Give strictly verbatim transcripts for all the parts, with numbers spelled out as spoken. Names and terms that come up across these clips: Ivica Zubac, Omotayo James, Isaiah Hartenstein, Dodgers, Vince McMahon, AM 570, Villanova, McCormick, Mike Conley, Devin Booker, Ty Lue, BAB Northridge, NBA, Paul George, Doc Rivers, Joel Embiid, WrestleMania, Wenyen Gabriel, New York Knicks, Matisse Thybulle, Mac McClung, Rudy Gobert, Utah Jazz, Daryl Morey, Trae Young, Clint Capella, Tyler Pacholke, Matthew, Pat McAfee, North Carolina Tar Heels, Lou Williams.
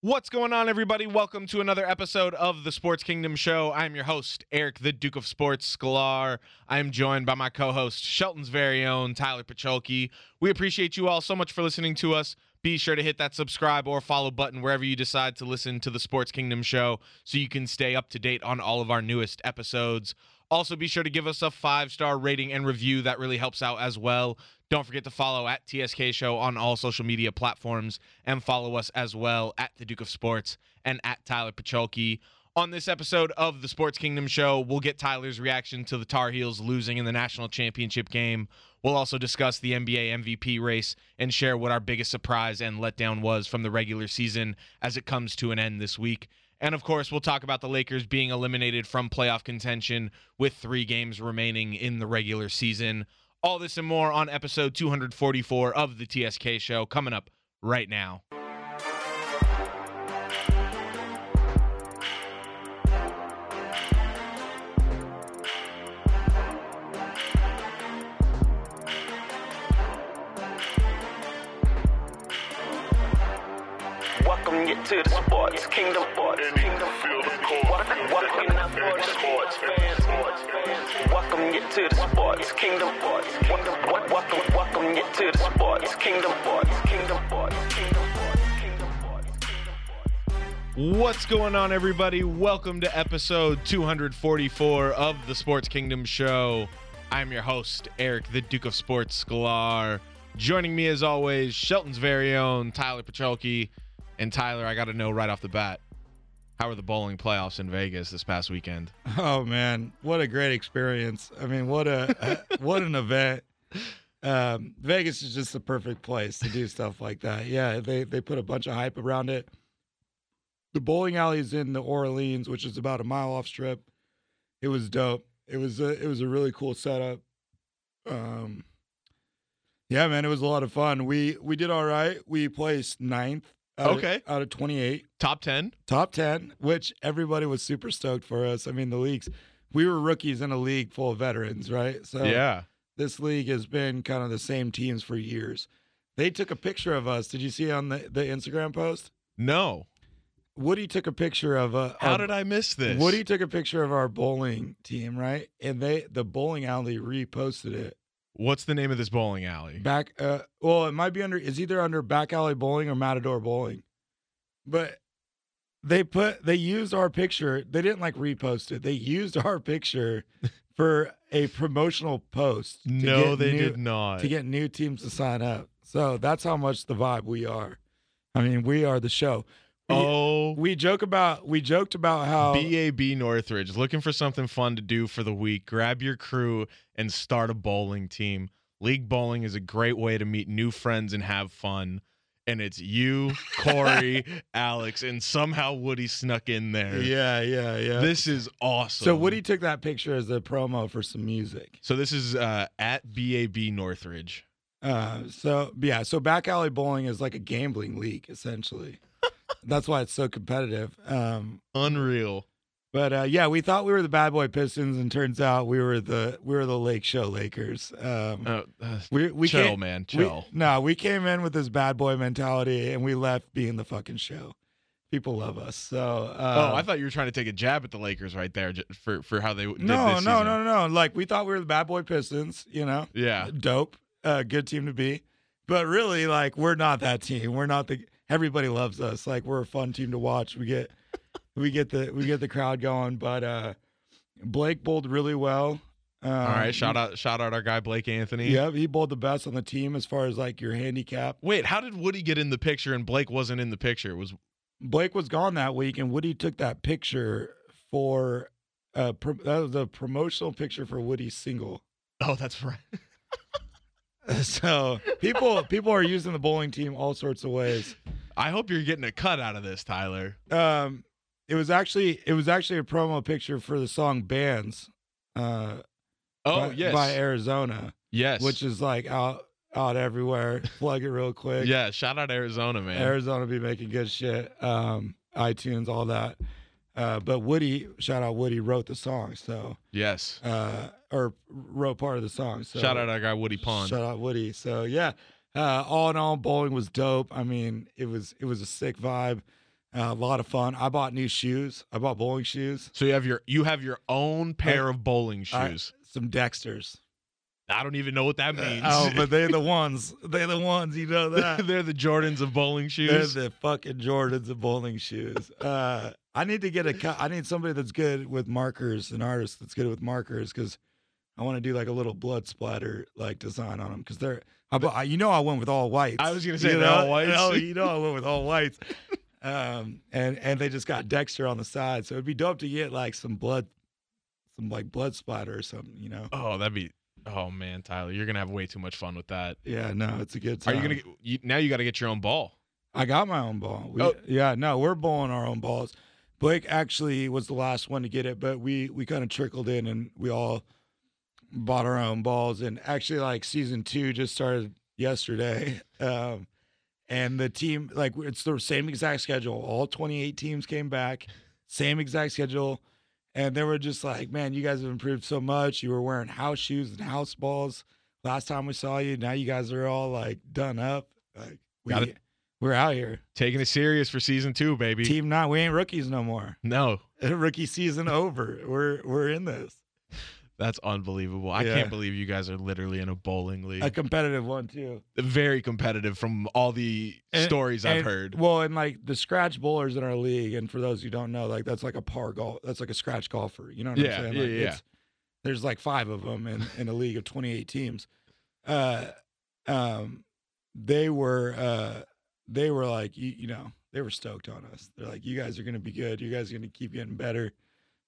What's going on, everybody? Welcome to another episode of the Sports Kingdom Show. I'm your host, Eric, the Duke of Sports Scholar. I am joined by my co-host, Shelton's very own, Tyler Pacholke. We appreciate you all so much for listening to us. Be sure to hit that subscribe or follow button wherever you decide to listen to the Sports Kingdom Show so you can stay up to date on all of our newest episodes. Also, be sure to give us a five-star rating and review. That really helps out as well. Don't forget to follow at T S K Show on all social media platforms and follow us as well at The Duke of Sports and at Tyler Pacholke. On this episode of the Sports Kingdom Show, we'll get Tyler's reaction to the Tar Heels losing in the national championship game. We'll also discuss the N B A M V P race and share what our biggest surprise and letdown was from the regular season as it comes to an end this week. And, of course, we'll talk about the Lakers being eliminated from playoff contention with three games remaining in the regular season. All this and more on episode two forty-four of the T S K Show, coming up right now. Welcome you to the Sports Kingdom, Sports Kingdom, welcome the Sports fans, welcome you to the Sports Kingdom, welcome, welcome, welcome you to the Sports Kingdom, Sports Kingdom, Sports Kingdom. What's going on, everybody? Welcome to episode two forty-four of the Sports Kingdom Show. I'm your host, Eric, the Duke of Sports Scholar. Joining me, as always, Shelton's very own Tyler Pacholke. And Tyler, I got to know right off the bat, how were the bowling playoffs in Vegas this past weekend? Oh man, what a great experience! I mean, what a what an event! Um, Vegas is just the perfect place to do stuff like that. Yeah, they they put a bunch of hype around it. The bowling alley is in New Orleans, which is about a mile off strip. It was dope. It was a, it was a really cool setup. Um, yeah, man, it was a lot of fun. We we did all right. We placed ninth. Out okay. Of, out of twenty-eight. Top ten. Top ten, which everybody was super stoked for us. I mean, the leagues, we were rookies in a league full of veterans, right? So yeah, this league has been kind of the same teams for years. They took a picture of us. Did you see on the, the Instagram post? No. Woody took a picture of a. How of, did I miss this? Woody took a picture of our bowling team, right? And they the bowling alley reposted it. What's the name of this bowling alley? Back, uh, well, it might be under, it's either under Back Alley Bowling or Matador Bowling. But they put, they used our picture. They didn't like repost it. They used our picture for a promotional post. No, they new, did not. To get new teams to sign up. So that's how much the vibe we are. I mean, we are the show. We, oh, we joke about we joked about how B A B Northridge looking for something fun to do for the week. Grab your crew and start a bowling team. League bowling is a great way to meet new friends and have fun. And it's you, Corey, Alex, and somehow Woody snuck in there. Yeah, yeah, yeah. This is awesome. So Woody took that picture as a promo for some music. So this is uh, at B A B Northridge. Uh, so yeah, so Back Alley Bowling is like a gambling league essentially. That's why it's so competitive. Um, Unreal. But uh, yeah, we thought we were the Bad Boy Pistons, and turns out we were the we were the Lake Show Lakers. Um, uh, uh, we, we chill, came, man, chill. We, no, we came in with this bad boy mentality, and we left being the fucking show. People love us. So. Uh, oh, I thought you were trying to take a jab at the Lakers right there for for how they did no, this no, season. No, no, no. Like we thought we were the Bad Boy Pistons. You know. Yeah. Dope. Uh, good team to be. But really, like we're not that team. We're not the. Everybody loves us. Like we're a fun team to watch. We get, we get the we get the crowd going. But uh, Blake bowled really well. Um, All right, shout out shout out our guy Blake Anthony. Yeah, he bowled the best on the team as far as like your handicap. Wait, how did Woody get in the picture and Blake wasn't in the picture? Was Blake was gone that week and Woody took that picture for uh pro- that was a promotional picture for Woody's single. Oh, that's right. So people people are using the bowling team all sorts of ways. I hope you're getting a cut out of this, Tyler. Um, it was actually it was actually a promo picture for the song "Bands." Uh, oh by, yes, by Arizona. Yes, which is like out out everywhere. Plug it real quick. Yeah, shout out Arizona, man. Arizona be making good shit. Um, iTunes, all that. Uh, but Woody, shout out Woody, wrote the song. So yes, uh, or wrote part of the song. So shout out our guy Woody Pond. Shout out Woody. So yeah, uh, all in all, bowling was dope. I mean, it was it was a sick vibe. Uh, a lot of fun. I bought new shoes. I bought bowling shoes. So you have your you have your own pair I, of bowling shoes. I, some Dexters. I don't even know what that means. Uh, oh, but they're the ones. They're the ones, you know that. They're the Jordans of bowling shoes. They're the fucking Jordans of bowling shoes. Uh, I need to get a I need somebody that's good with markers, an artist that's good with markers, because I want to do like a little blood splatter like design on them. Because they're, I, I, you know, I went with all whites. I was going to say you know, all whites. No, you know, I went with all whites. Um, and, and they just got Dexter on the side. So it'd be dope to get like some blood, some like blood splatter or something, you know? Oh, that'd be. Oh man, Tyler, you're gonna have way too much fun with that. Yeah, no, it's a good time. Are you gonna get, you, now? You got to get your own ball. I got my own ball. We, oh. Yeah, no, we're bowling our own balls. Blake actually was the last one to get it, but we we kind of trickled in and we all bought our own balls. And actually, like season two just started yesterday, um, and the team like it's the same exact schedule. All twenty-eight teams came back, same exact schedule. And they were just like, man, you guys have improved so much. You were wearing house shoes and house balls last time we saw you. Now you guys are all like done up. Like we, Gotta, we're out here taking it serious for season two, baby. Team nine, we ain't rookies no more. No, rookie season over. We're we're in this. That's unbelievable. I yeah. can't believe you guys are literally in a bowling league. A competitive one, too. Very competitive from all the and, stories and, I've heard. Well, and, like, the scratch bowlers in our league, and for those who don't know, like, that's like a par golf. That's like a scratch golfer. You know what yeah, I'm saying? Like, yeah, yeah. It's, there's, like, five of them in, in a league of twenty-eight teams. Uh, um, They were, uh, they were like, you, you know, they were stoked on us. They're like, you guys are going to be good. You guys are going to keep getting better.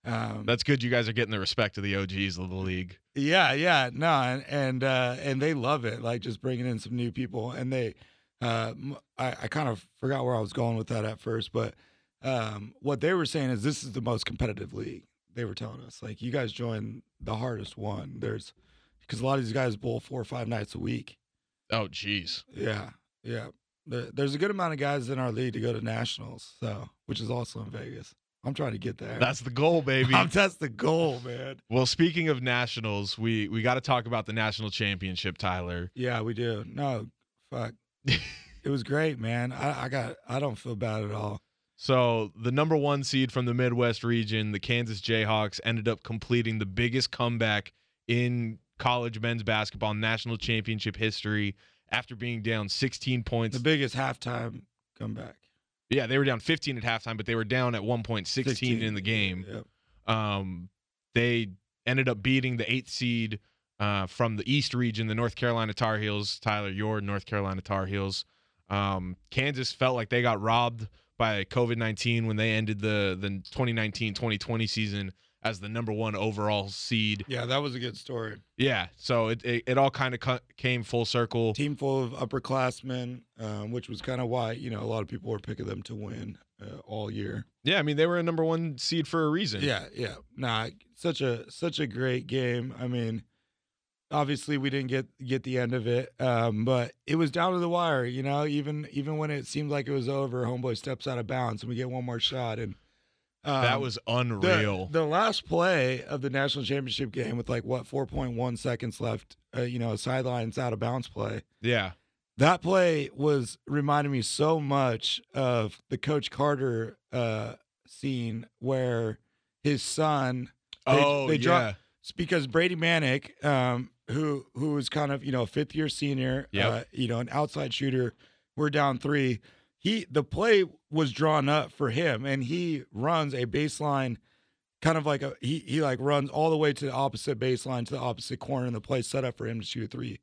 Um, that's good. You guys are getting the respect of the O Gs of the league. Yeah, yeah, no, and and, uh, and they love it. Like just bringing in some new people, and they, uh, I, I kind of forgot where I was going with that at first, but um, what they were saying is this is the most competitive league. They were telling us like you guys joined the hardest one. There's because a lot of these guys bowl four or five nights a week. Oh, geez. Yeah, yeah. There, there's a good amount of guys in our league to go to nationals, so which is also in Vegas. I'm trying to get there. That's the goal, baby. That's the goal, man. Well, speaking of nationals, we, we got to talk about the national championship, Tyler. Yeah, we do. No, fuck. It was great, man. I, I got. I don't feel bad at all. So the number one seed from the Midwest region, the Kansas Jayhawks, ended up completing the biggest comeback in college men's basketball national championship history after being down sixteen points. The biggest halftime comeback. Yeah, they were down fifteen at halftime, but they were down at one point sixteen in the game. Yep. Um, they ended up beating the eighth seed uh, from the East region, the North Carolina Tar Heels. Tyler, your North Carolina Tar Heels. Um, Kansas felt like they got robbed by COVID nineteen when they ended the the twenty nineteen twenty twenty season as the number one overall seed. Yeah, that was a good story. Yeah, so it it, it all kind of cu- came full circle. Team full of upperclassmen, um, which was kind of why, you know, a lot of people were picking them to win uh, all year. Yeah, I mean, they were a number one seed for a reason. Yeah, yeah. Nah, such a such a great game. I mean, obviously we didn't get, get the end of it, um, but it was down to the wire, you know. Even even when it seemed like it was over, homeboy steps out of bounds and we get one more shot and Um, that was unreal. The, the last play of the national championship game with like what four point one seconds left, uh, you know, a sidelines out of bounds play. Yeah, that play was reminding me so much of the Coach Carter uh, scene where his son. They, oh they yeah, dropped, it's because Brady Manick, um, who who was kind of you know a fifth year senior, yep. uh, you know, an outside shooter. We're down three. He the play was drawn up for him, and he runs a baseline, kind of like a he he like runs all the way to the opposite baseline to the opposite corner, and the play set up for him to shoot a three,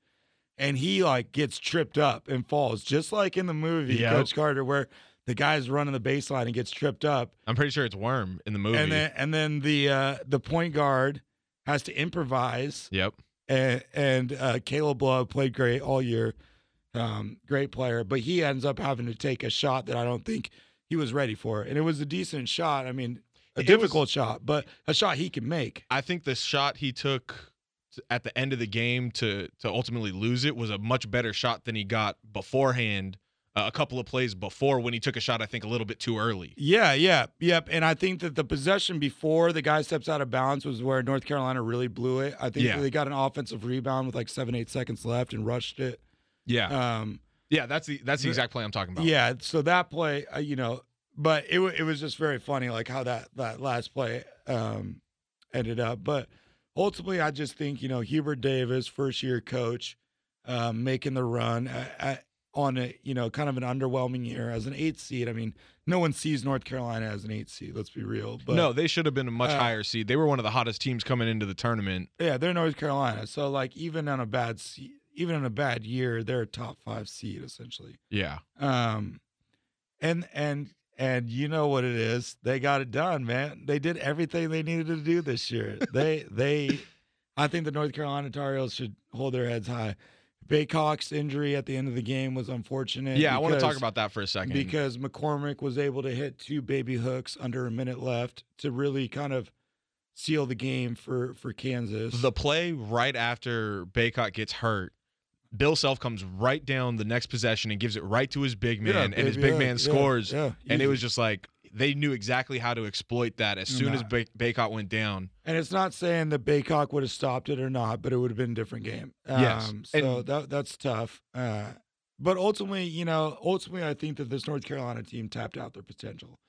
and he like gets tripped up and falls, just like in the movie yep. Coach Carter, where the guy's running the baseline and gets tripped up. I'm pretty sure it's Worm in the movie, and then and then the uh, the point guard has to improvise. Yep, and and uh, Caleb Love played great all year. Um, great player, but he ends up having to take a shot that I don't think he was ready for. And it was a decent shot. I mean, a it difficult was, shot, but a shot he can make. I think the shot he took at the end of the game to to ultimately lose it was a much better shot than he got beforehand, uh, a couple of plays before when he took a shot, I think, a little bit too early. Yeah, yeah, yep. And I think that the possession before the guy steps out of bounds was where North Carolina really blew it. I think yeah. they got an offensive rebound with like seven, eight seconds left and rushed it. Yeah, um, yeah, that's the that's the exact play I'm talking about. Yeah, so that play, uh, you know, but it it was just very funny, like how that, that last play um, ended up. But ultimately, I just think, you know, Hubert Davis, first year coach, um, making the run at, at, on a, you know, kind of an underwhelming year as an eighth seed. I mean, no one sees North Carolina as an eighth seed. Let's be real. But, no, they should have been a much uh, higher seed. They were one of the hottest teams coming into the tournament. Yeah, they're North Carolina. So like even on a bad seed, even in a bad year, they're a top five seed essentially. Yeah. Um, and and and you know what it is. They got it done, man. They did everything they needed to do this year. they they, I think the North Carolina Tar Heels should hold their heads high. Bacot's injury at the end of the game was unfortunate. Yeah, because, I want to talk about that for a second. Because McCormick was able to hit two baby hooks under a minute left to really kind of seal the game for, for Kansas. The play right after Bacot gets hurt, Bill Self comes right down the next possession and gives it right to his big man, yeah, and his big yeah, man yeah, scores. Yeah, and it was just like they knew exactly how to exploit that as soon nah. as Bacot went down. And it's not saying that Bacot would have stopped it or not, but it would have been a different game. Um, yes. So and, that, that's tough. Uh, but ultimately, you know, ultimately I think that this North Carolina team tapped out their potential.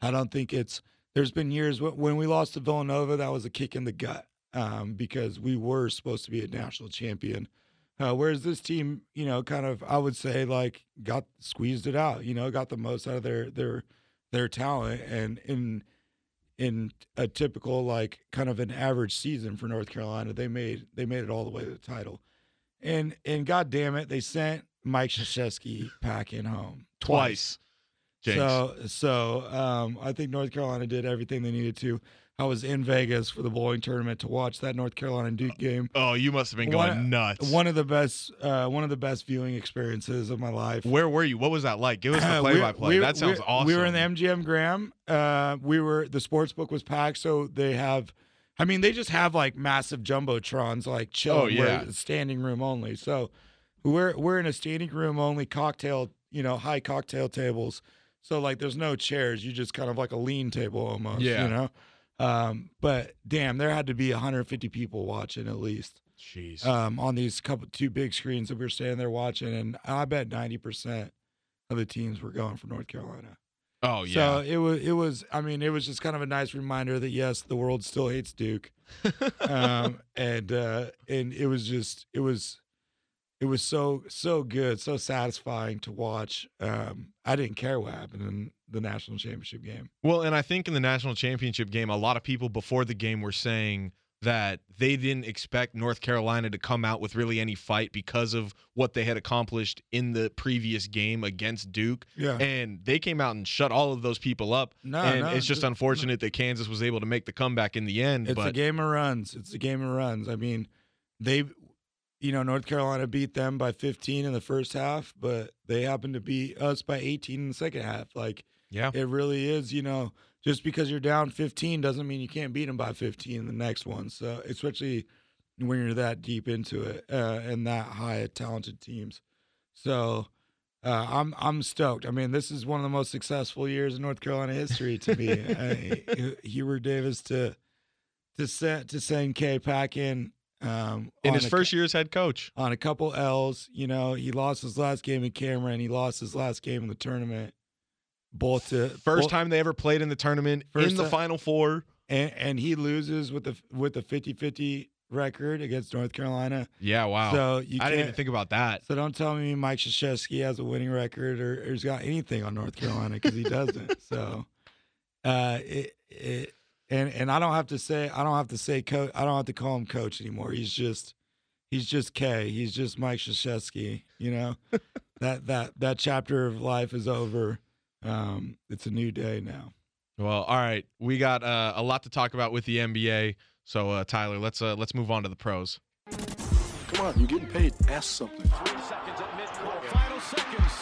I don't think it's – there's been years w- when we lost to Villanova, that was a kick in the gut um, because we were supposed to be a national champion. Uh, whereas this team, you know, kind of, I would say, like, got squeezed it out, you know, got the most out of their their their talent. And in in a typical, like, kind of an average season for North Carolina, they made they made it all the way to the title. And, and God damn it, they sent Mike Krzyzewski packing home. Twice. Twice. So, so um, I think North Carolina did everything they needed to. I was in Vegas for the bowling tournament to watch that North Carolina Duke game. Oh, you must have been going one, nuts! One of the best, uh, one of the best viewing experiences of my life. Where were you? What was that like? Give us the play-by-play. Uh, that sounds we, awesome. We were in the M G M Graham. Uh, we were the sports book was packed, so they have, I mean, they just have like massive jumbotrons, like chill. Oh yeah, standing room only. So we're we're in a standing room only cocktail, you know, high cocktail tables. So like, there's no chairs. You just kind of like a lean table almost. Yeah, you know. Um, but damn, there had to be one hundred fifty people watching at least. Jeez. Um, on these couple two big screens that we were standing there watching, and I bet ninety percent of the teams were going for North Carolina. Oh yeah. So it was it was I mean, it was just kind of a nice reminder that yes, the world still hates Duke. um, and uh, and it was just it was it was so so good, so satisfying to watch. Um, I didn't care what happened in the national championship game. Well, and I think in the national championship game, a lot of people before the game were saying that they didn't expect North Carolina to come out with really any fight because of what they had accomplished in the previous game against Duke. Yeah. And they came out and shut all of those people up. No, and no, it's just unfortunate no. that Kansas was able to make the comeback in the end. It's but... a game of runs. It's a game of runs. I mean, they, you know, North Carolina beat them by fifteen in the first half, but they happened to beat us by eighteen in the second half. Like, yeah, it really is, you know, just because you're down fifteen doesn't mean you can't beat them by fifteen in the next one. So especially when you're that deep into it uh, and that high of talented teams. So uh, I'm I'm stoked. I mean, this is one of the most successful years in North Carolina history to me. uh, Hubert Davis to to set to send K pack in um, in his a, first year as head coach on a couple L's. You know, he lost his last game in Cameron. He lost his last game in the tournament. Both to, first both, time they ever played in the tournament, first in the time, Final Four, and, and he loses with the with the fifty-fifty record against North Carolina. Yeah, wow. So you I didn't even think about that. So don't tell me Mike Krzyzewski has a winning record or, or has got anything on North Carolina because he doesn't. So, uh, it, it and and I don't have to say I don't have to say coach I don't have to call him coach anymore. He's just he's just K. He's just Mike Krzyzewski. You know, that that that chapter of life is over. Um, it's a new day now. Well, all right, we got uh, a lot to talk about with the N B A. So, uh, Tyler, let's uh, let's move on to the pros. Come on, you're getting paid. Ask something. Three seconds at midcourt. Final seconds.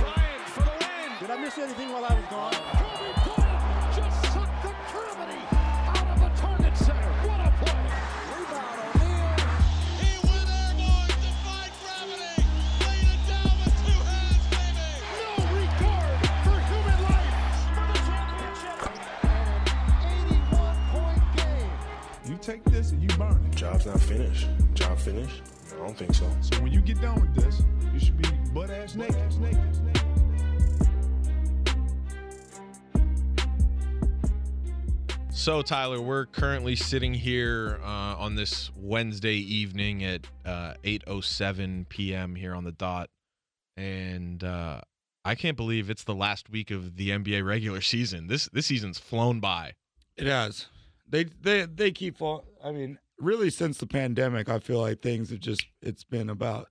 Bryant for the win. Did I miss anything while I was gone? Kobe Bryant just sucked the gravity out of the target center. What a play! Rebound O'Neal. He went airborne to fight gravity. Laid it down with two hands, baby. No regard. You take this and you burn it. Job's not finished. Job finished? I don't think so. So when you get done with this, you should be butt ass naked. So, Tyler, we're currently sitting here uh, on this Wednesday evening at uh, eight oh seven p.m. here on the dot. And uh, I can't believe it's the last week of the N B A regular season. This this season's flown by. It has. They they they keep fall. I mean, really, since the pandemic, I feel like things have just it's been about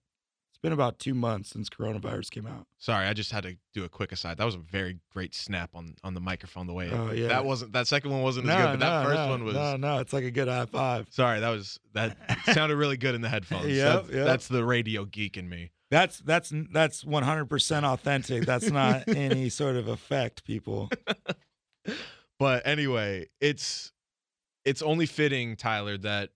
it's been about two months since coronavirus came out. Sorry, I just had to do a quick aside. That was a very great snap on, on the microphone. The way oh, yeah. that wasn't that second one wasn't no, as good, but no, that first no, one was. No, no, it's like a good high five. Sorry, that was that sounded really good in the headphones. Yeah, that's, yep. that's the radio geek in me. That's that's that's one hundred percent authentic. That's not any sort of effect, people. But anyway, it's. It's only fitting, Tyler, that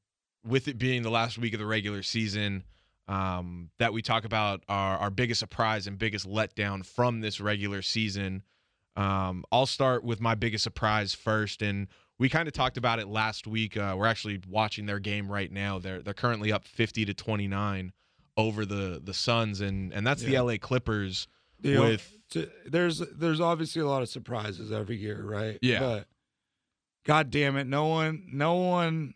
with it being the last week of the regular season, um, that we talk about our, our biggest surprise and biggest letdown from this regular season. Um, I'll start with my biggest surprise first, and we kind of talked about it last week. Uh, we're actually watching their game right now. They're they're currently up fifty to twenty-nine over the the Suns, and and that's yeah. the L A Clippers. Yeah. With to, there's there's obviously a lot of surprises every year, right? Yeah. But God damn it! No one, no one,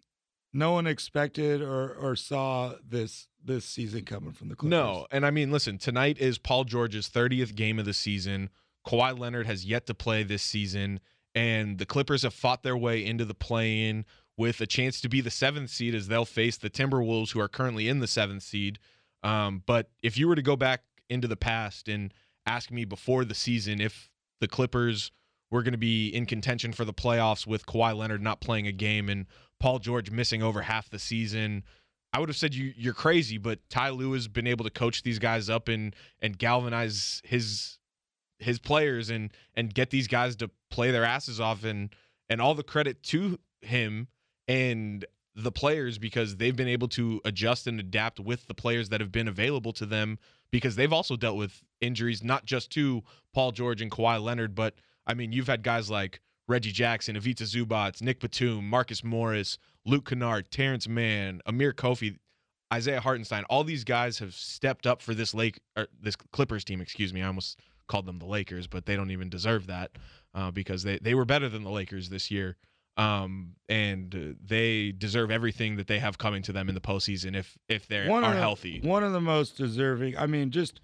no one expected or, or saw this this season coming from the Clippers. No, and I mean, listen. Tonight is Paul George's thirtieth game of the season. Kawhi Leonard has yet to play this season, and the Clippers have fought their way into the play-in with a chance to be the seventh seed as they'll face the Timberwolves, who are currently in the seventh seed. Um, but if you were to go back into the past and ask me before the season if the Clippers we're going to be in contention for the playoffs with Kawhi Leonard not playing a game and Paul George missing over half the season, I would have said you, you're crazy, but Ty Lue has been able to coach these guys up and and galvanize his his players and and get these guys to play their asses off, and and all the credit to him and the players because they've been able to adjust and adapt with the players that have been available to them because they've also dealt with injuries, not just to Paul George and Kawhi Leonard, but I mean, you've had guys like Reggie Jackson, Ivica Zubac, Nick Batum, Marcus Morris, Luke Kennard, Terrence Mann, Amir Kofi, Isaiah Hartenstein. All these guys have stepped up for this Lake, or this Clippers team. Excuse me, I almost called them the Lakers, but they don't even deserve that uh, because they they were better than the Lakers this year, um, and they deserve everything that they have coming to them in the postseason if if they are the, healthy. One of the most deserving. I mean, just.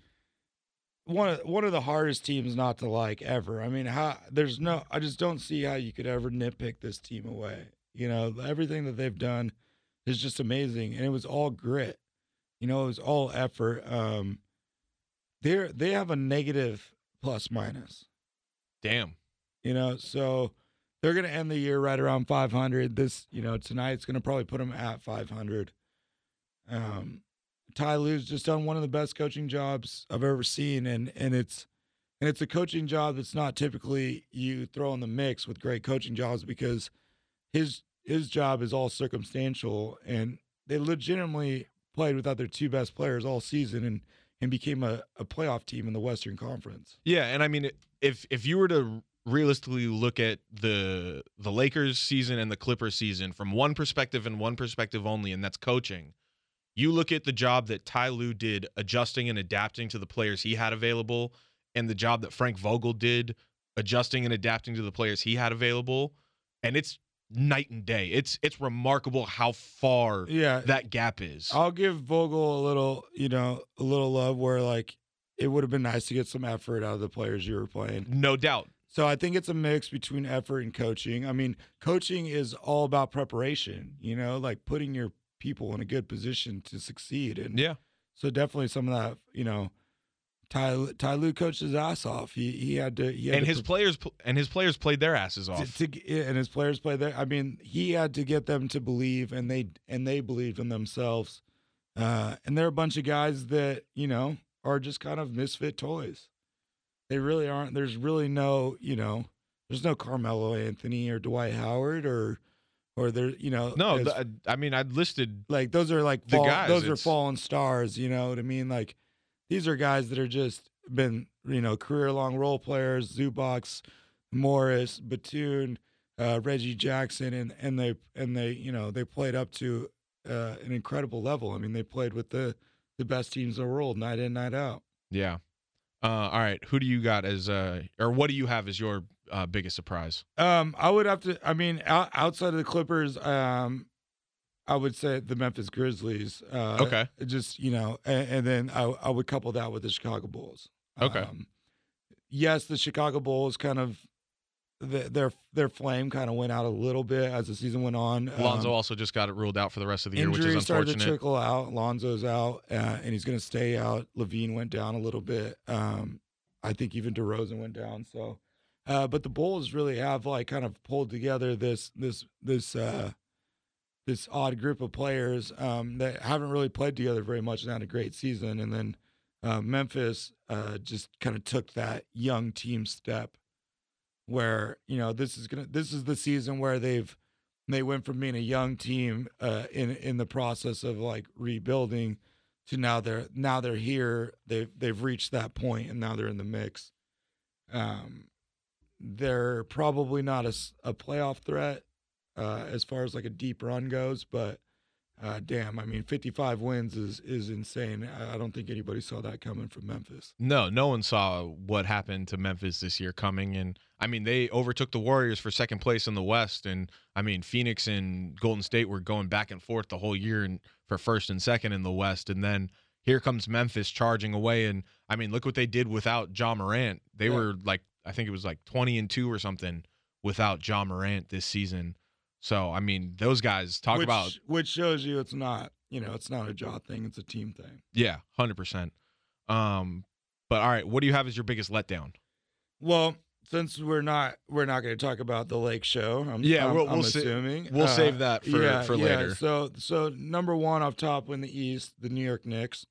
One of, one of the hardest teams not to like ever. I mean, how there's no, I just don't see how you could ever nitpick this team away. You know, everything that they've done is just amazing, and it was all grit. You know, it was all effort. Um, they're they have a negative plus minus. Damn. You know, so they're gonna end the year right around five hundred. This, you know, tonight's gonna probably put them at five hundred. Um. Ty Lue's just done one of the best coaching jobs I've ever seen, and and it's and it's a coaching job that's not typically you throw in the mix with great coaching jobs because his his job is all circumstantial, and they legitimately played without their two best players all season and and became a, a playoff team in the Western Conference. Yeah, and I mean, if if you were to realistically look at the the Lakers season and the Clippers season from one perspective and one perspective only, and that's coaching. You look at the job that Ty Lue did adjusting and adapting to the players he had available and the job that Frank Vogel did adjusting and adapting to the players he had available, and it's night and day. It's it's remarkable how far yeah, that gap is. I'll give Vogel a little, you know, a little love where, like, it would have been nice to get some effort out of the players you were playing. No doubt. So I think it's a mix between effort and coaching. I mean, coaching is all about preparation, you know, like putting your people in a good position to succeed, and yeah, so definitely some of that, you know, Ty Ty Lue coached his ass off. He he had to, he had and to his pre- players and his players played their asses off. To, to, and his players played their. I mean, he had to get them to believe, and they and they believed in themselves. Uh, and they're a bunch of guys that, you know, are just kind of misfit toys. They really aren't. There's really no, you know, there's no Carmelo Anthony or Dwight Howard or. Or there, you know. No, as, the, I mean, I listed like those are like fall, the guys. Those it's... are fallen stars. You know what I mean? Like these are guys that are just been, you know, career long role players. Zubox, Morris, Batum, uh, Reggie Jackson, and and they and they, you know, they played up to uh, an incredible level. I mean, they played with the the best teams in the world, night in, night out. Yeah. Uh, all right. Who do you got as, uh, or what do you have as your uh, biggest surprise? Um, I would have to. I mean, out, outside of the Clippers, um, I would say the Memphis Grizzlies. Uh, okay. Just you know, and, and then I, I would couple that with the Chicago Bulls. Okay. Um, yes, the Chicago Bulls kind of the, their their flame kind of went out a little bit as the season went on. Lonzo um, also just got it ruled out for the rest of the year, which is unfortunate. Injuries started to trickle out. Lonzo's out, uh, and he's going to stay out. Levine went down a little bit. Um, I think even DeRozan went down. So, uh, but the Bulls really have like kind of pulled together this this this uh, this odd group of players um, that haven't really played together very much and had a great season, and then. Uh, Memphis uh, just kind of took that young team step, where you know this is gonna this is the season where they've they went from being a young team uh, in in the process of like rebuilding to now they're now they're here they've they've reached that point and now they're in the mix. Um, they're probably not a, a playoff threat uh, as far as like a deep run goes, but. Uh, damn, I mean, fifty-five wins is is insane. I don't think anybody saw that coming from Memphis. No, no one saw what happened to Memphis this year coming. And, I mean, they overtook the Warriors for second place in the West. And, I mean, Phoenix and Golden State were going back and forth the whole year and for first and second in the West. And then here comes Memphis charging away. And, I mean, look what they did without Ja Morant. They yeah. were, like, I think it was like twenty and two or something without Ja Morant this season. So, I mean, those guys talk which, about... Which shows you it's not, you know, it's not a jaw thing. It's a team thing. Yeah, one hundred percent. Um, but, all right, what do you have as your biggest letdown? Well, since we're not we're not going to talk about the Lake Show, I'm, yeah, I'm, we'll, I'm we'll assuming. Sa- we'll uh, save that for, yeah, for later. Yeah, so, so number one off top in the East, the New York Knicks.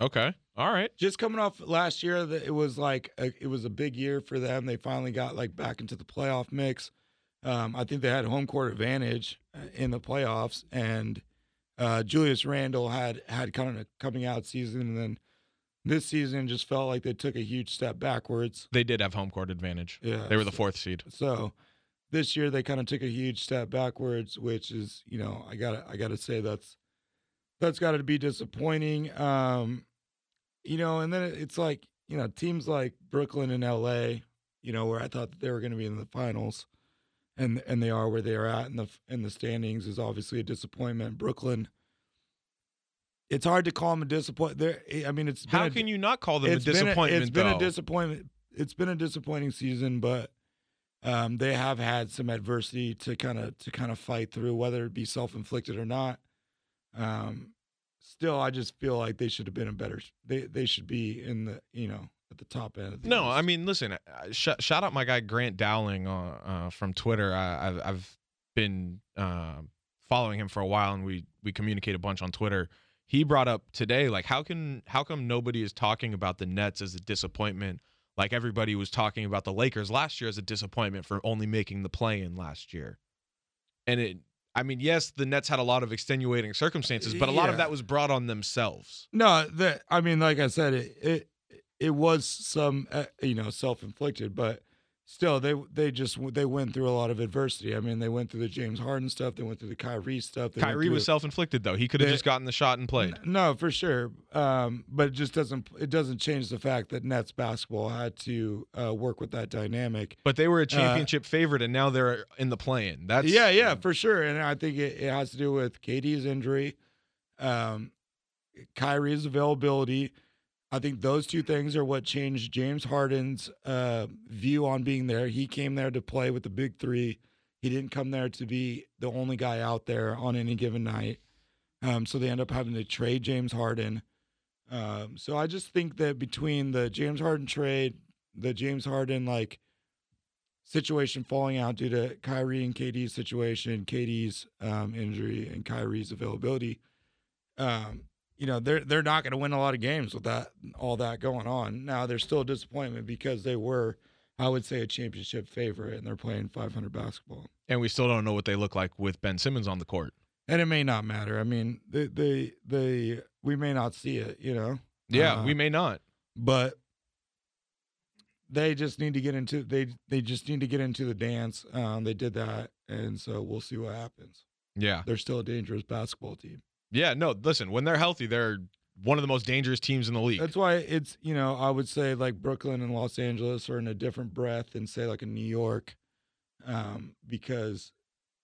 Okay, all right. Just coming off last year, it was like a, it was a big year for them. They finally got, like, back into the playoff mix. Um, I think they had home court advantage in the playoffs, and uh, Julius Randle had had kind of a coming out season, and then this season just felt like they took a huge step backwards. They did have home court advantage. Yeah, they were the fourth seed. So this year they kind of took a huge step backwards, which is, you know, I gotta I gotta say that's that's got to be disappointing. Um, you know, and then it's like, you know, teams like Brooklyn and L A, you know, where I thought that they were going to be in the finals. And and they are where they are at in the in the standings is obviously a disappointment. Brooklyn, it's hard to call them a disappointment. I mean, it's how can a, you not call them a disappointment? Been a, it's though. been a disappointment. It's been a disappointing season, but um, they have had some adversity to kind of to kind of fight through, whether it be self-inflicted or not. Um, still, I just feel like they should have been a better. They they should be in the you know. At the top end of the no list. I mean, listen, sh- shout out my guy Grant Dowling uh, uh from Twitter. I, I've, I've been uh following him for a while, and we we communicate a bunch on Twitter. He brought up today, like, how can how come nobody is talking about the Nets as a disappointment, like everybody was talking about the Lakers last year as a disappointment for only making the play-in last year. And it I mean, yes, the Nets had a lot of extenuating circumstances, but a lot yeah. of that was brought on themselves. No, the, I mean, like I said, it, it It was some, uh, you know, self-inflicted, but still, they they just they went through a lot of adversity. I mean, they went through the James Harden stuff, they went through the Kyrie stuff. They Kyrie was self-inflicted, though. He could have just gotten the shot and played. No, for sure. Um, but it just doesn't it doesn't change the fact that Nets basketball had to uh, work with that dynamic. But they were a championship uh, favorite, and now they're in the play-in. That's yeah, yeah, um, for sure. And I think it, it has to do with K D's injury, um, Kyrie's availability. I think those two things are what changed James Harden's uh, view on being there. He came there to play with the big three. He didn't come there to be the only guy out there on any given night. Um, so they end up having to trade James Harden. Um, so I just think that between the James Harden trade, the James Harden like situation falling out due to Kyrie and K D's situation, K D's um, injury, and Kyrie's availability, um, you know, they're they're not going to win a lot of games with that all that going on. Now, there's still a disappointment because they were, I would say, a championship favorite, and they're playing five hundred basketball. And we still don't know what they look like with Ben Simmons on the court. And it may not matter. I mean, they they, they we may not see it, you know. Yeah, uh, we may not. But they just need to get into they they just need to get into the dance. Um, they did that, and so we'll see what happens. Yeah, they're still a dangerous basketball team. Yeah, no, listen, when they're healthy, they're one of the most dangerous teams in the league. That's why it's, you know, I would say like Brooklyn and Los Angeles are in a different breath than say like in New York, um, because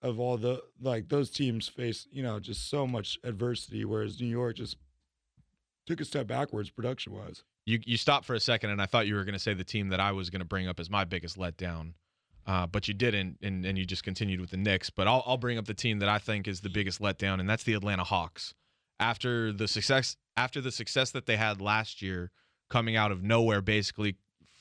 of all the, like those teams face, you know, just so much adversity, whereas New York just took a step backwards production wise. You you stopped for a second, and I thought you were going to say the team that I was going to bring up as my biggest letdown, uh, but you didn't, and, and you just continued with the Knicks. But I'll I'll bring up the team that I think is the biggest letdown, and that's the Atlanta Hawks. After the success, after the success that they had last year, coming out of nowhere basically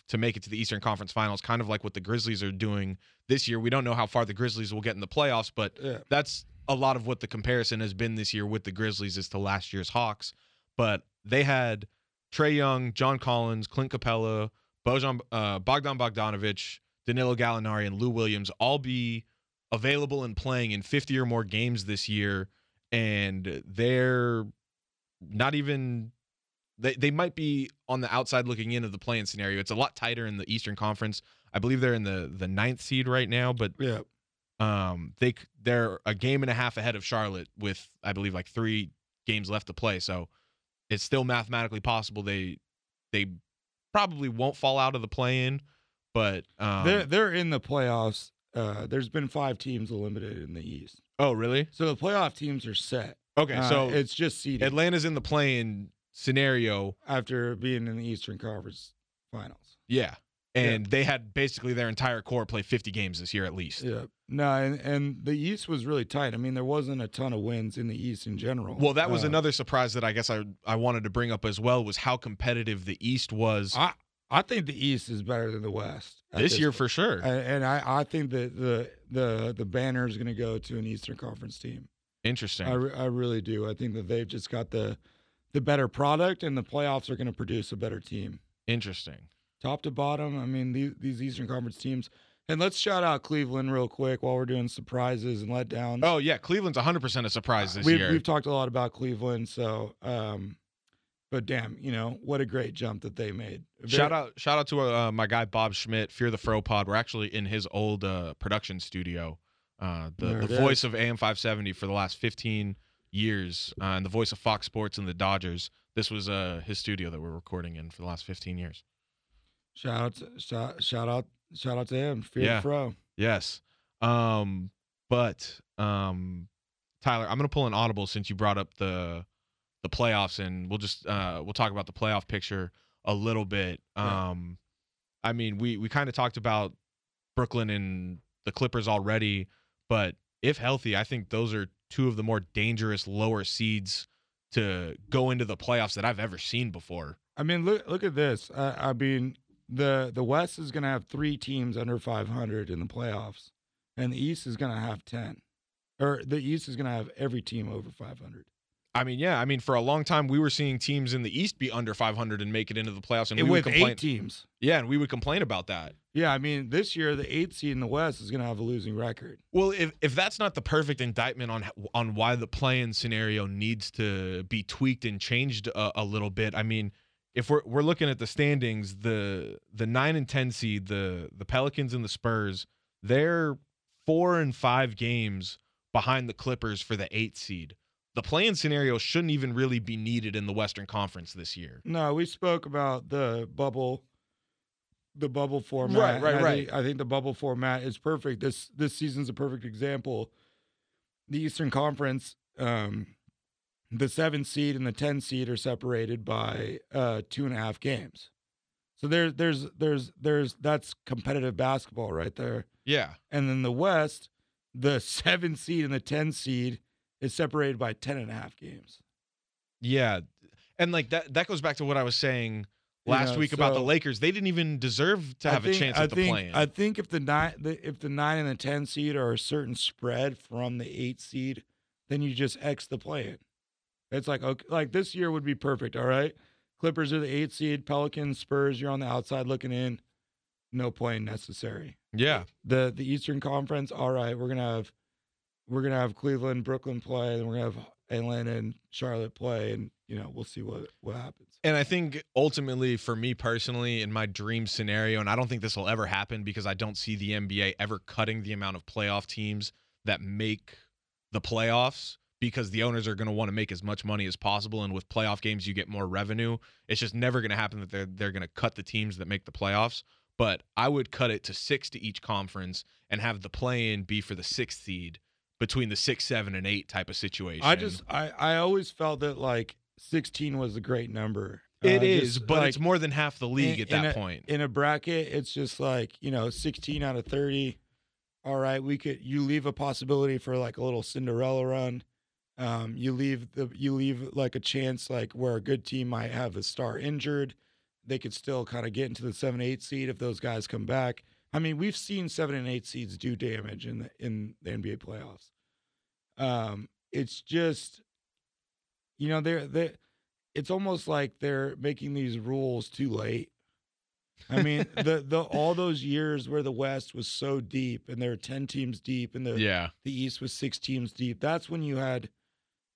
to make it to the Eastern Conference Finals, kind of like what the Grizzlies are doing this year. We don't know how far the Grizzlies will get in the playoffs, but yeah. That's a lot of what the comparison has been this year with the Grizzlies is to last year's Hawks. But they had Trae Young, John Collins, Clint Capella, Bojan, uh, Bogdan Bogdanovic, Danilo Gallinari, and Lou Williams all be available and playing in fifty or more games this year. And they're not even they, – they might be on the outside looking in of the play-in scenario. It's a lot tighter in the Eastern Conference. I believe they're in the, the ninth seed right now, but yeah. um, they, they're a game and a half ahead of Charlotte with, I believe, like three games left to play. So it's still mathematically possible they they probably won't fall out of the play-in, but um, – They're, they're in the playoffs. Uh, there's been five teams eliminated in the East. Oh, really? So the playoff teams are set. Okay, so uh, it's just seeding. Atlanta's in the play-in scenario after being in the Eastern Conference Finals. Yeah, and yeah. They had basically their entire core play fifty games this year at least. Yeah, no, and, and the East was really tight. I mean, there wasn't a ton of wins in the East in general. Well, that was uh, another surprise that I guess I I wanted to bring up as well was how competitive the East was. I I think the East is better than the West this, this year point. For sure. And, and I, I think that the the the banner is going to go to an Eastern Conference team. Interesting. I, I really do. I think that they've just got the the better product, and the playoffs are going to produce a better team. Interesting. Top to bottom, I mean, these, these Eastern Conference teams. And let's shout out Cleveland real quick while we're doing surprises and letdowns. Oh, yeah. Cleveland's one hundred percent a surprise this uh, we've, year. We've talked a lot about Cleveland, so um, – but damn, you know, what a great jump that they made. Very- shout out shout out to uh, my guy, Bob Schmidt, Fear the Fro Pod. We're actually in his old uh, production studio, uh, the, the voice of A M five seventy for the last fifteen years, uh, and the voice of Fox Sports and the Dodgers. This was uh, his studio that we're recording in for the last fifteen years. Shout out to, shout, shout out, shout out to him, Fear yeah. the Fro. Yes. Um, but, um, Tyler, I'm going to pull an audible since you brought up the – the playoffs, and we'll just uh, we'll talk about the playoff picture a little bit. Um, yeah. I mean, we we kind of talked about Brooklyn and the Clippers already, but if healthy, I think those are two of the more dangerous lower seeds to go into the playoffs that I've ever seen before. I mean, look look at this. Uh, I mean, the the West is going to have three teams under five hundred in the playoffs, and the East is going to have ten, or the East is going to have every team over five hundred. I mean, yeah. I mean, for a long time, we were seeing teams in the East be under five hundred and make it into the playoffs, and, and we with would complain. Eight teams. Yeah, and we would complain about that. Yeah, I mean, this year the eighth seed in the West is going to have a losing record. Well, if if that's not the perfect indictment on on why the play-in scenario needs to be tweaked and changed a, a little bit, I mean, if we're we're looking at the standings, the the nine and ten seed, the the Pelicans and the Spurs, they're four and five games behind the Clippers for the eighth seed. The play-in scenario shouldn't even really be needed in the Western Conference this year. No, we spoke about the bubble, the bubble format. Right, right, right. I think, I think the bubble format is perfect. This this season's a perfect example. The Eastern Conference, um, the seventh seed and the tenth seed are separated by uh, two and a half games. So there's there's there's there's that's competitive basketball right there. Yeah. And then the West, the seventh seed and the tenth seed is separated by ten and a half games. Yeah. And like that that goes back to what I was saying last you know, week so about the Lakers. They didn't even deserve to have think, a chance at I the think, play-in. I think if the nine the, if the nine and the ten seed are a certain spread from the eight seed, then you just X the play-in. It's like okay, like this year would be perfect, all right? Clippers are the eight seed, Pelicans, Spurs, you're on the outside looking in. No play-in necessary. Yeah. The the Eastern Conference, all right, we're gonna have We're gonna have Cleveland, Brooklyn play, and we're gonna have Atlanta and Charlotte play, and you know we'll see what, what happens. And I think ultimately, for me personally, in my dream scenario, and I don't think this will ever happen because I don't see the N B A ever cutting the amount of playoff teams that make the playoffs because the owners are going to want to make as much money as possible. And with playoff games, you get more revenue. It's just never going to happen that they're, they're going to cut the teams that make the playoffs. But I would cut it to six to each conference and have the play-in be for the sixth seed between the six, seven, and eight type of situation. I just I, I always felt that, like, sixteen was a great number. It uh, is, just, but like, it's more than half the league in, at that in a, point. In a bracket, it's just like, you know, sixteen out of thirty. All right, we could you leave a possibility for like a little Cinderella run. Um, you leave the you leave like a chance like where a good team might have a star injured. They could still kind of get into the seven, eight seed if those guys come back. I mean, we've seen seven and eight seeds do damage in the in the N B A playoffs. Um, it's just, you know, they're they, it's almost like they're making these rules too late. I mean, the the all those years where the West was so deep and there were ten teams deep and the yeah. the East was six teams deep. That's when you had.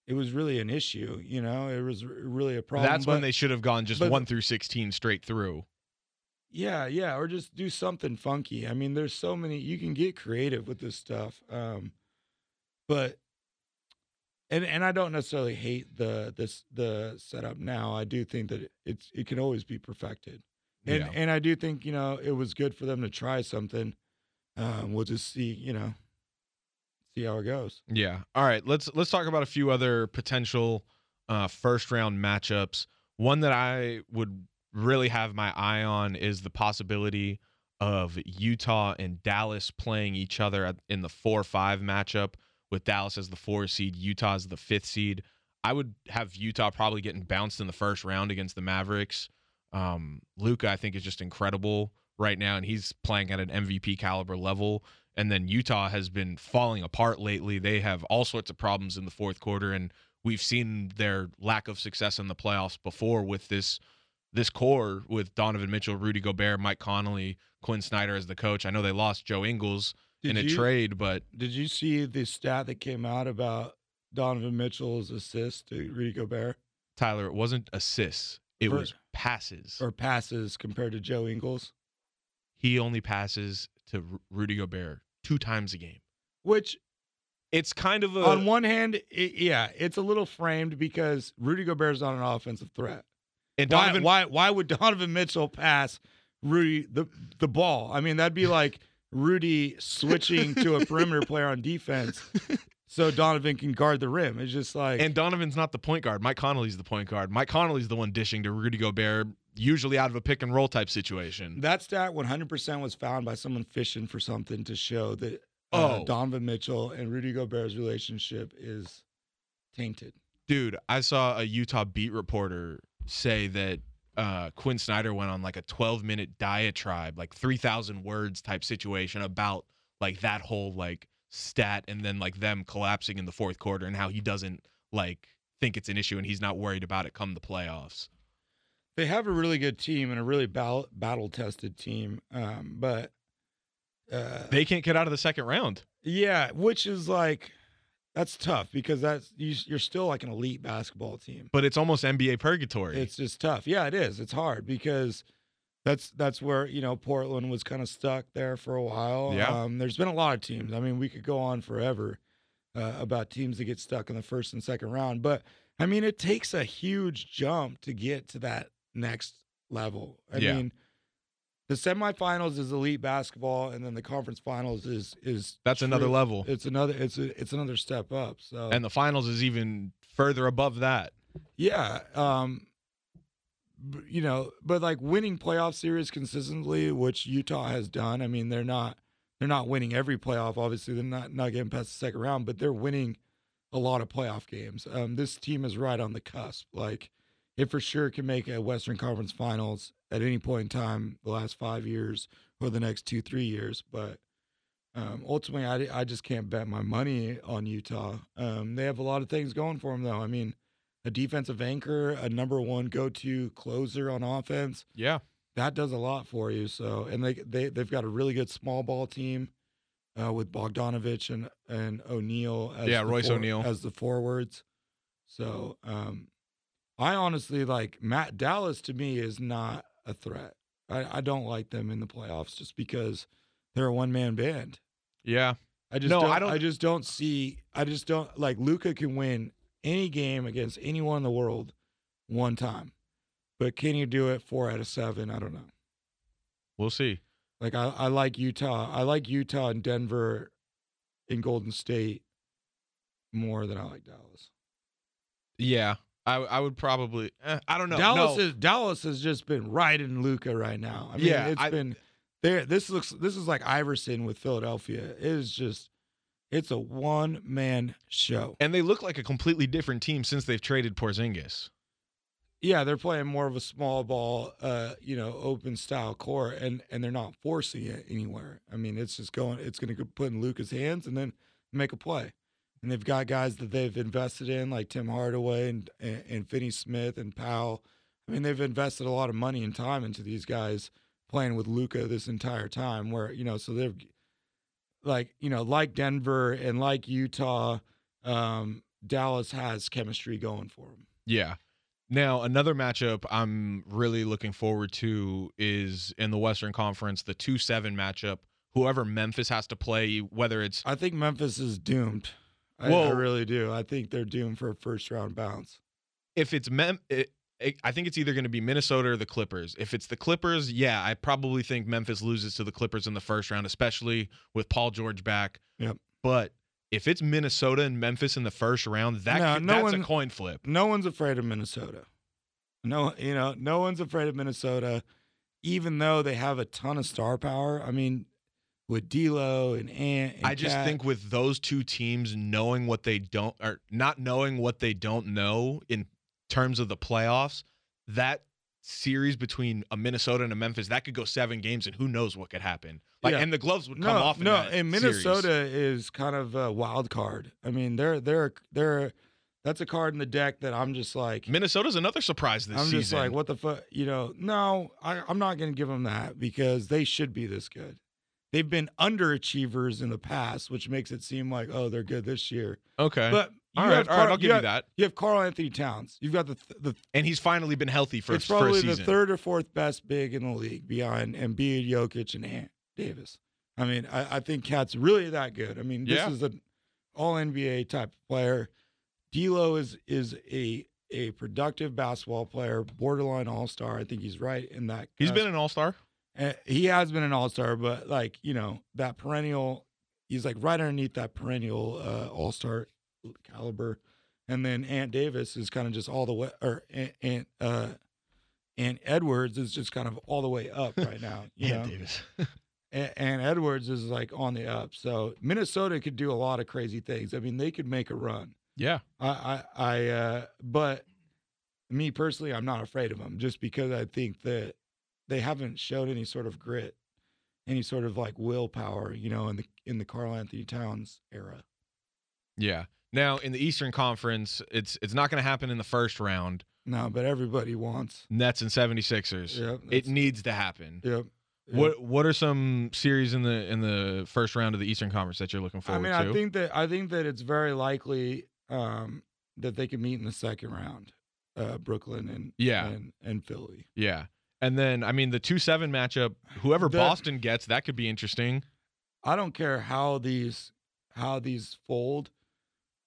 It was really an issue, you know. It was really a problem. That's but, when they should have gone just but, one through sixteen straight through. Yeah, yeah, or just do something funky. I mean, there's so many. You can get creative with this stuff, um, but and and I don't necessarily hate the this the setup now. I do think that it's it can always be perfected, and yeah. and I do think you know it was good for them to try something. Um, we'll just see, you know. See how it goes. Yeah. All right. Let's let's talk about a few other potential uh, first round matchups. One that I would really have my eye on is the possibility of Utah and Dallas playing each other at, in the four five matchup with Dallas as the four seed, Utah as the fifth seed. I would have Utah probably getting bounced in the first round against the Mavericks. Um, Luka, I think, is just incredible right now, and he's playing at an M V P caliber level. And then Utah has been falling apart lately. They have all sorts of problems in the fourth quarter, and we've seen their lack of success in the playoffs before with this this core with Donovan Mitchell, Rudy Gobert, Mike Conley, Quinn Snyder as the coach. I know they lost Joe Ingles did in a you, trade, but... Did you see the stat that came out about Donovan Mitchell's assist to Rudy Gobert? Tyler, it wasn't assists. It For, was passes. Or passes compared to Joe Ingles? He only passes... to Rudy Gobert two times a game, which it's kind of a, on one hand, it, yeah, it's a little framed because Rudy Gobert's not an offensive threat. And Donovan, why, why, why would Donovan Mitchell pass Rudy the, the ball? I mean, that'd be like Rudy switching to a perimeter player on defense. So Donovan can guard the rim. It's just like, and Donovan's not the point guard. Mike Conley's the point guard. Mike Conley's the one dishing to Rudy Gobert, usually out of a pick and roll type situation. That stat one hundred percent was found by someone fishing for something to show that uh, oh. Donovan Mitchell and Rudy Gobert's relationship is tainted. Dude, I saw a Utah beat reporter say that uh, Quinn Snyder went on like a twelve minute diatribe, like three thousand words type situation about like that whole like. stat and then like them collapsing in the fourth quarter and how he doesn't like think it's an issue and he's not worried about it come the playoffs. They have a really good team and a really battle battle tested team, um, but uh, they can't get out of the second round. Yeah, which is like that's tough because that's you, you're still like an elite basketball team, but it's almost N B A purgatory. It's just tough. Yeah, it is. It's hard because. That's that's where, you know, Portland was kind of stuck there for a while. Yeah. Um, there's been a lot of teams. I mean, we could go on forever uh, about teams that get stuck in the first and second round. But, I mean, it takes a huge jump to get to that next level. I yeah. mean, the semifinals is elite basketball, and then the conference finals is is that's true. Another level. It's another it's a, it's another step up. So and the finals is even further above that. Yeah. Um You know, but like winning playoff series consistently, which Utah has done. I mean, they're not they're not winning every playoff. Obviously, they're not not getting past the second round, but they're winning a lot of playoff games. Um, this team is right on the cusp. Like, it for sure can make a Western Conference Finals at any point in time the last five years or the next two three years. But um, ultimately, I I just can't bet my money on Utah. Um, they have a lot of things going for them, though. I mean. A defensive anchor, a number one go-to closer on offense. Yeah. That does a lot for you. So, and they, they, they've got a really good small ball team uh, with Bogdanovic and, and O'Neal. As yeah, Royce for, O'Neal. As the forwards. So, um, I honestly like Matt Dallas to me is not a threat. I, I don't like them in the playoffs just because they're a one-man band. Yeah. I just no, don't, I don't. I just don't see. I just don't like. Luka can win any game against anyone in the world one time, but can you do it four out of seven? I don't know. We'll see. Like I, I like Utah. I like Utah and Denver, and Golden State more than I like Dallas. Yeah, I I would probably. Eh, I don't know. Dallas no. is Dallas has just been riding Luka right now. I mean, yeah, it's I, been. There, this looks. This is like Iverson with Philadelphia. It is just, it's a one-man show. And they look like a completely different team since they've traded Porzingis. Yeah, they're playing more of a small ball, uh, you know, open style court, and and they're not forcing it anywhere. I mean, it's just going. It's going to put in Luka's hands and then make a play. And they've got guys that they've invested in, like Tim Hardaway and and, and Finney-Smith and Powell. I mean, they've invested a lot of money and time into these guys. Playing with Luka this entire time, where you know, so they're like, you know, like Denver and like Utah, um, Dallas has chemistry going for them. Yeah. Now another matchup I'm really looking forward to is in the Western Conference, the two seven matchup. Whoever Memphis has to play, whether it's I think Memphis is doomed. I, well, I really do. I think they're doomed for a first round bounce. If it's Mem. It, I think it's either going to be Minnesota or the Clippers. If it's the Clippers, yeah, I probably think Memphis loses to the Clippers in the first round, especially with Paul George back. Yep. But if it's Minnesota and Memphis in the first round, that no, could, no that's one, a coin flip. No one's afraid of Minnesota. No, you know, no one's afraid of Minnesota, even though they have a ton of star power. I mean, with D'Lo and Ant. And I just Kat. think with those two teams knowing what they don't, or not knowing what they don't know in terms of the playoffs, that series between a Minnesota and a Memphis, that could go seven games, and who knows what could happen. Like, yeah. And the gloves would come no, off. In no, that and Minnesota series. is kind of a wild card. I mean, they're they're they're that's a card in the deck that I'm just like Minnesota's another surprise this I'm season. I'm just like, what the fuck, you know? No, I, I'm not going to give them that because they should be this good. They've been underachievers in the past, which makes it seem like, oh, they're good this year. Okay, but. You all right, Carl, all right, I'll give you, you have, that. You have Carl Anthony Towns. You've got the th- the and he's finally been healthy for, it's probably for a season. The third or fourth best big in the league behind Embiid, Jokic, and Ant Davis. I mean, I, I think Cat's really that good. I mean, this yeah. is an all N B A type of player. D'Lo is is a a productive basketball player, borderline all star. I think he's right in that. He's been an all star. Uh, he has been an all star, but like you know that perennial. He's like right underneath that perennial uh, all star. Caliber, and then Ant Davis is kind of just all the way, or Ant uh, Ant Edwards is just kind of all the way up right now. You Ant know? Davis, and, and Edwards is like on the up. So Minnesota could do a lot of crazy things. I mean, they could make a run. Yeah, I, I, I uh, but me personally, I'm not afraid of them just because I think that they haven't showed any sort of grit, any sort of like willpower, you know, in the in the Carl Anthony Towns era. Yeah. Now, in the Eastern Conference, it's it's not going to happen in the first round. No, but everybody wants. Nets and 76ers. Yep, it needs to happen. Yep, yep. What what are some series in the in the first round of the Eastern Conference that you're looking forward to? I mean, to? I think that I think that it's very likely um, that they can meet in the second round, uh, Brooklyn and, yeah. and and Philly. Yeah. And then, I mean, the two seven matchup, whoever the, Boston gets, that could be interesting. I don't care how these how these fold.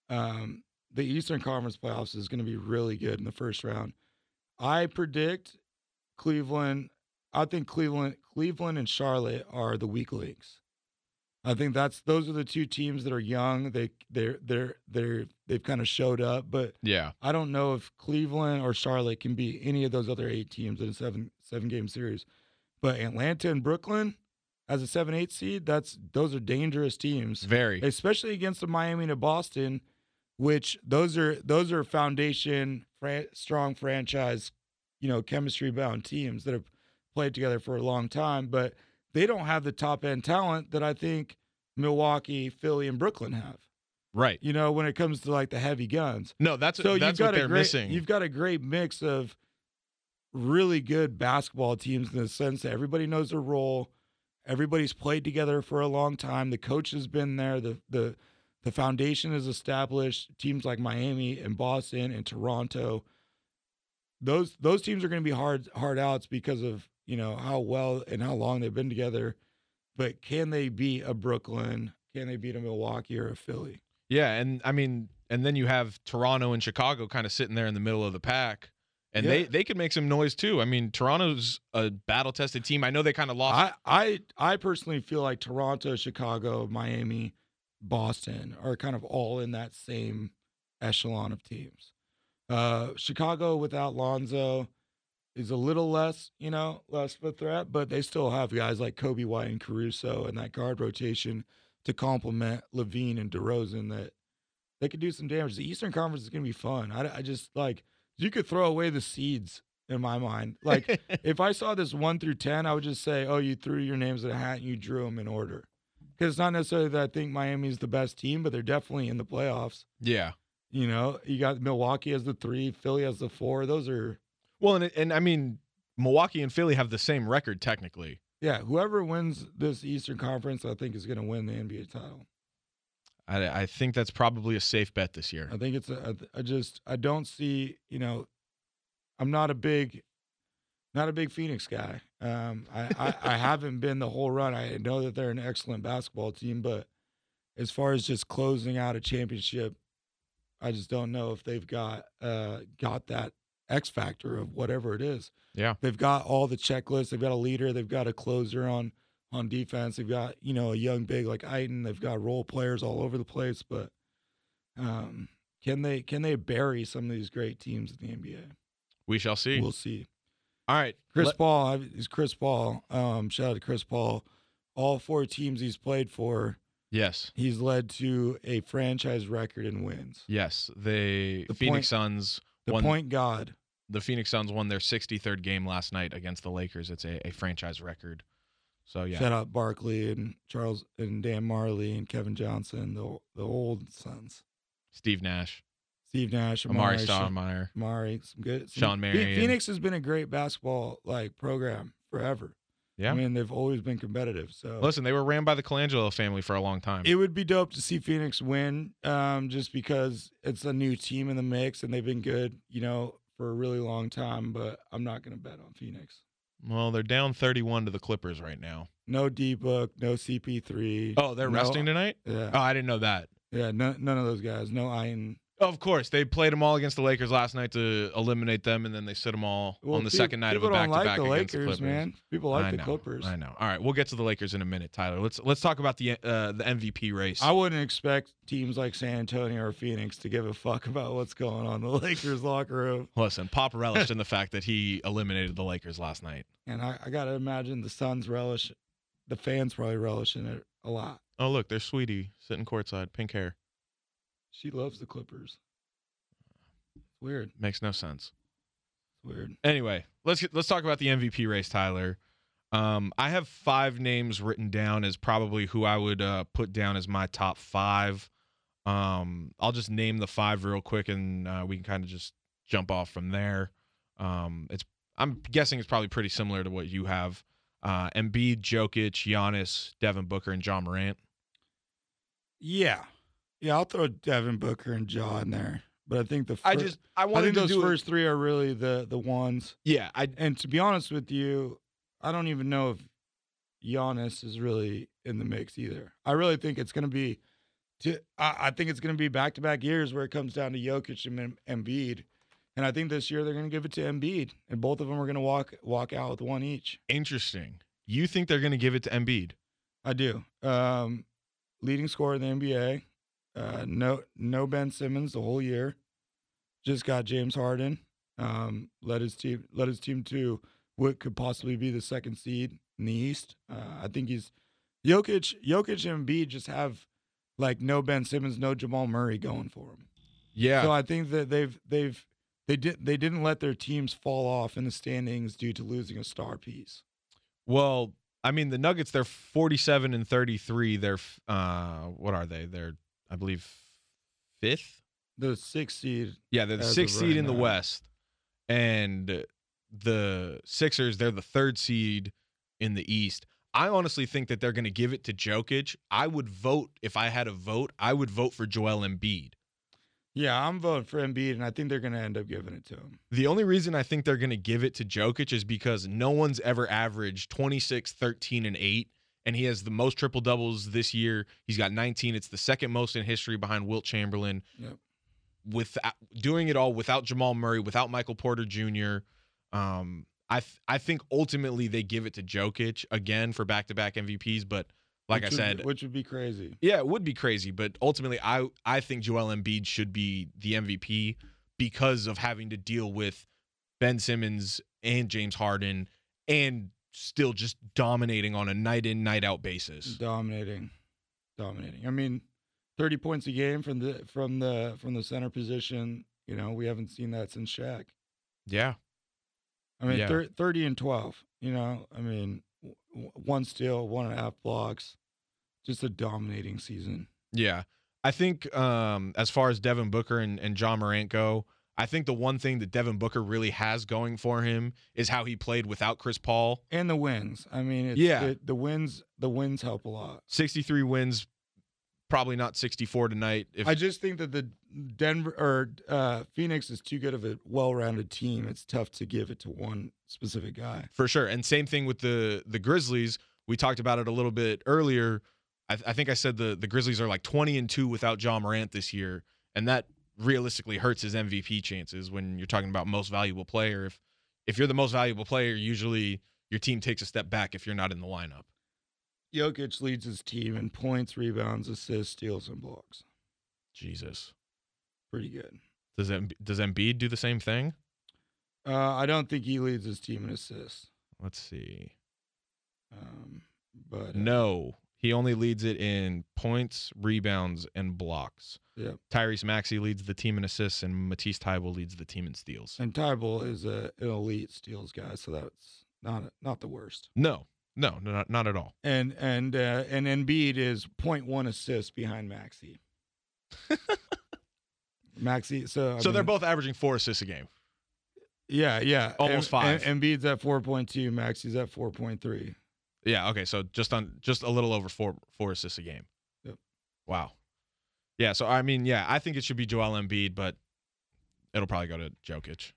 Um, the Eastern Conference playoffs is going to be really good in the first round. I predict Cleveland. I think Cleveland, Cleveland and Charlotte are the weak links. I think that's those are the two teams that are young. They they're they're they're they've kind of showed up, but yeah, I don't know if Cleveland or Charlotte can beat any of those other eight teams in a seven seven game series. But Atlanta and Brooklyn. As a seven eight seed, that's those are dangerous teams. Very, especially against the Miami and the Boston, which those are those are foundation fran- strong franchise, you know, chemistry bound teams that have played together for a long time. But they don't have the top end talent that I think Milwaukee, Philly, and Brooklyn have. Right. You know, when it comes to like the heavy guns. No, that's so that's what they're great, missing. You've got a great mix of really good basketball teams in the sense that everybody knows their role. Everybody's played together for a long time. The coach has been there. The the the foundation is established. Teams like Miami and Boston and Toronto, those those teams are going to be hard hard outs because of, you know, how well and how long they've been together. But can they beat a Brooklyn? can they beat a Milwaukee or a Philly? Yeah, and I mean, and then you have Toronto and Chicago kind of sitting there in the middle of the pack, and yeah. they they could make some noise too. I mean, Toronto's a battle-tested team. I know they kind of lost. I, I I personally feel like Toronto, Chicago, Miami, Boston are kind of all in that same echelon of teams. Uh, Chicago without Lonzo is a little less, you know, less of a threat, but they still have guys like Kobe White and Caruso and that guard rotation to complement Levine and DeRozan that they could do some damage. The Eastern Conference is going to be fun. I, I just, like, you could throw away the seeds in my mind. Like, if I saw this one through ten, I would just say, oh, you threw your names in a hat and you drew them in order. Because it's not necessarily that I think Miami is the best team, but they're definitely in the playoffs. Yeah. You know, you got Milwaukee as the three, Philly as the four. Those are... Well, and, and I mean, Milwaukee and Philly have the same record, technically. Yeah, whoever wins this Eastern Conference, I think, is going to win the N B A title. I, I think that's probably a safe bet this year. I think it's a, I just, I don't see, you know, I'm not a big, not a big Phoenix guy. Um, I, I, I haven't been the whole run. I know that they're an excellent basketball team, but as far as just closing out a championship, I just don't know if they've got, uh, got that X factor of whatever it is. Yeah. They've got all the checklists. They've got a leader. They've got a closer on, on defense. They've got, you know, a young big like Ayton. They've got role players all over the place, but um, can they, can they bury some of these great teams in the N B A? We shall see. We'll see. All right. Chris Let- Paul is Chris Paul. Um, shout out to Chris Paul. All four teams he's played for. Yes. He's led to a franchise record in wins. Yes. They, the Phoenix point, Suns. The won, point god. The Phoenix Suns won their sixty-third game last night against the Lakers. It's a, a franchise record. So yeah. Shout out Barkley and Charles and Dan Marley and Kevin Johnson, the the old Suns. Steve Nash. Steve Nash, Amari, Amari Stoudemire, Amari, some good. Some, Sean Marion. Phoenix has been a great basketball like program forever. Yeah, I mean they've always been competitive. So listen, they were ran by the Colangelo family for a long time. It would be dope to see Phoenix win, um, just because it's a new team in the mix and they've been good, you know, for a really long time. But I'm not going to bet on Phoenix. Well, they're down thirty-one to the Clippers right now. No D-Book, no C P three. Oh, they're no, resting tonight? Yeah. Oh, I didn't know that. Yeah, no, none of those guys. No Ayton. Of course, they played them all against the Lakers last night to eliminate them, and then they sit them all well, on the people, second night of a back-to-back like against Lakers, the Clippers. Man. People like I the know, Clippers. I know. All right, we'll get to the Lakers in a minute, Tyler. Let's let's talk about the uh, the M V P race. I wouldn't expect teams like San Antonio or Phoenix to give a fuck about what's going on in the Lakers locker room. Listen, Pop relished in the fact that he eliminated the Lakers last night, and I, I got to imagine the Suns relish, the fans probably relishing it a lot. Oh look, there's Sweetie sitting courtside, pink hair. She loves the Clippers. It's weird. Makes no sense. It's weird. Anyway, let's let's talk about the M V P race, Tyler. Um, I have five names written down as probably who I would uh, put down as my top five. Um, I'll just name the five real quick, and uh, we can kind of just jump off from there. Um, it's I'm guessing it's probably pretty similar to what you have. Uh, Embiid, Jokic, Giannis, Devin Booker, and Ja Morant. Yeah. Yeah, I'll throw Devin Booker and Ja in there, but I think the first, I just I, I think those first it. three are really the the ones. Yeah, I and to be honest with you, I don't even know if Giannis is really in the mix either. I really think it's going to be, to I, I think it's going to be back to back years where it comes down to Jokic and Embiid, and I think this year they're going to give it to Embiid, and both of them are going to walk walk out with one each. Interesting. You think they're going to give it to Embiid? I do. Um, leading scorer in the N B A. Uh, no, no Ben Simmons the whole year. Just got James Harden. Um, led his team, led his team to what could possibly be the second seed in the East. Uh, I think he's Jokic. Jokic and Embiid just have like no Ben Simmons, no Jamal Murray going for him. Yeah. So I think that they've they've they did they didn't let their teams fall off in the standings due to losing a star piece. Well, I mean the Nuggets, they're forty-seven and thirty-three. They're uh, what are they? They're I believe fifth, the sixth seed. Yeah, they're the sixth seed in the West, and the Sixers, they're the third seed in the East. I honestly think that they're going to give it to Jokic. I would vote if I had a vote. I would vote for Joel Embiid. Yeah, I'm voting for Embiid, and I think they're going to end up giving it to him. The only reason I think they're going to give it to Jokic is because no one's ever averaged twenty-six, thirteen, and eight. and he has the most triple doubles this year. He's got nineteen. It's the second most in history behind Wilt Chamberlain. Yep. With doing it all without Jamal Murray, without Michael Porter Junior Um, I th- I think ultimately they give it to Jokic again for back-to-back M V Ps, but like which I said, would, which would be crazy. Yeah, it would be crazy, but ultimately I I think Joel Embiid should be the M V P because of having to deal with Ben Simmons and James Harden and still just dominating on a night-in, night-out basis. Dominating. Dominating. I mean, thirty points a game from the from the from the center position, you know, we haven't seen that since Shaq. Yeah. I mean, yeah. thirty and twelve, you know, I mean, w- one steal, one and a half blocks, just a dominating season. Yeah. I think um, as far as Devin Booker and, and Ja Morant go, I think the one thing that Devin Booker really has going for him is how he played without Chris Paul. And the wins. I mean, it's, yeah. it, the wins the wins help a lot. sixty-three wins, probably not sixty-four tonight. If- I just think that the Denver or uh, Phoenix is too good of a well-rounded team. It's tough to give it to one specific guy. For sure. And same thing with the the Grizzlies. We talked about it a little bit earlier. I, th- I think I said the, the Grizzlies are like twenty and two without Ja Morant this year, and that realistically hurts his M V P chances when you're talking about most valuable player. If if you're the most valuable player, usually your team takes a step back if you're not in the lineup. Jokic leads his team in points, rebounds, assists, steals, and blocks. Jesus. Pretty good. Does M- does Embiid do the same thing? Uh, I don't think he leads his team in assists. Let's see. Um, but uh, no, he only leads it in points, rebounds, and blocks. Yep. Tyrese Maxey leads the team in assists, and Matisse Thybulle leads the team in steals. And Thybulle is a, an elite steals guy, so that's not a, not the worst. No. No, no, not, not at all. And and uh, and Embiid is zero point one assists behind Maxey. Maxey, so I so mean, they're both averaging four assists a game. Yeah, yeah, almost five. And, and Embiid's at four point two, Maxey's at four point three. Yeah, okay, so just on just a little over four four assists a game. Yep. Wow. Yeah, so I mean, yeah, I think it should be Joel Embiid, but it'll probably go to Jokic.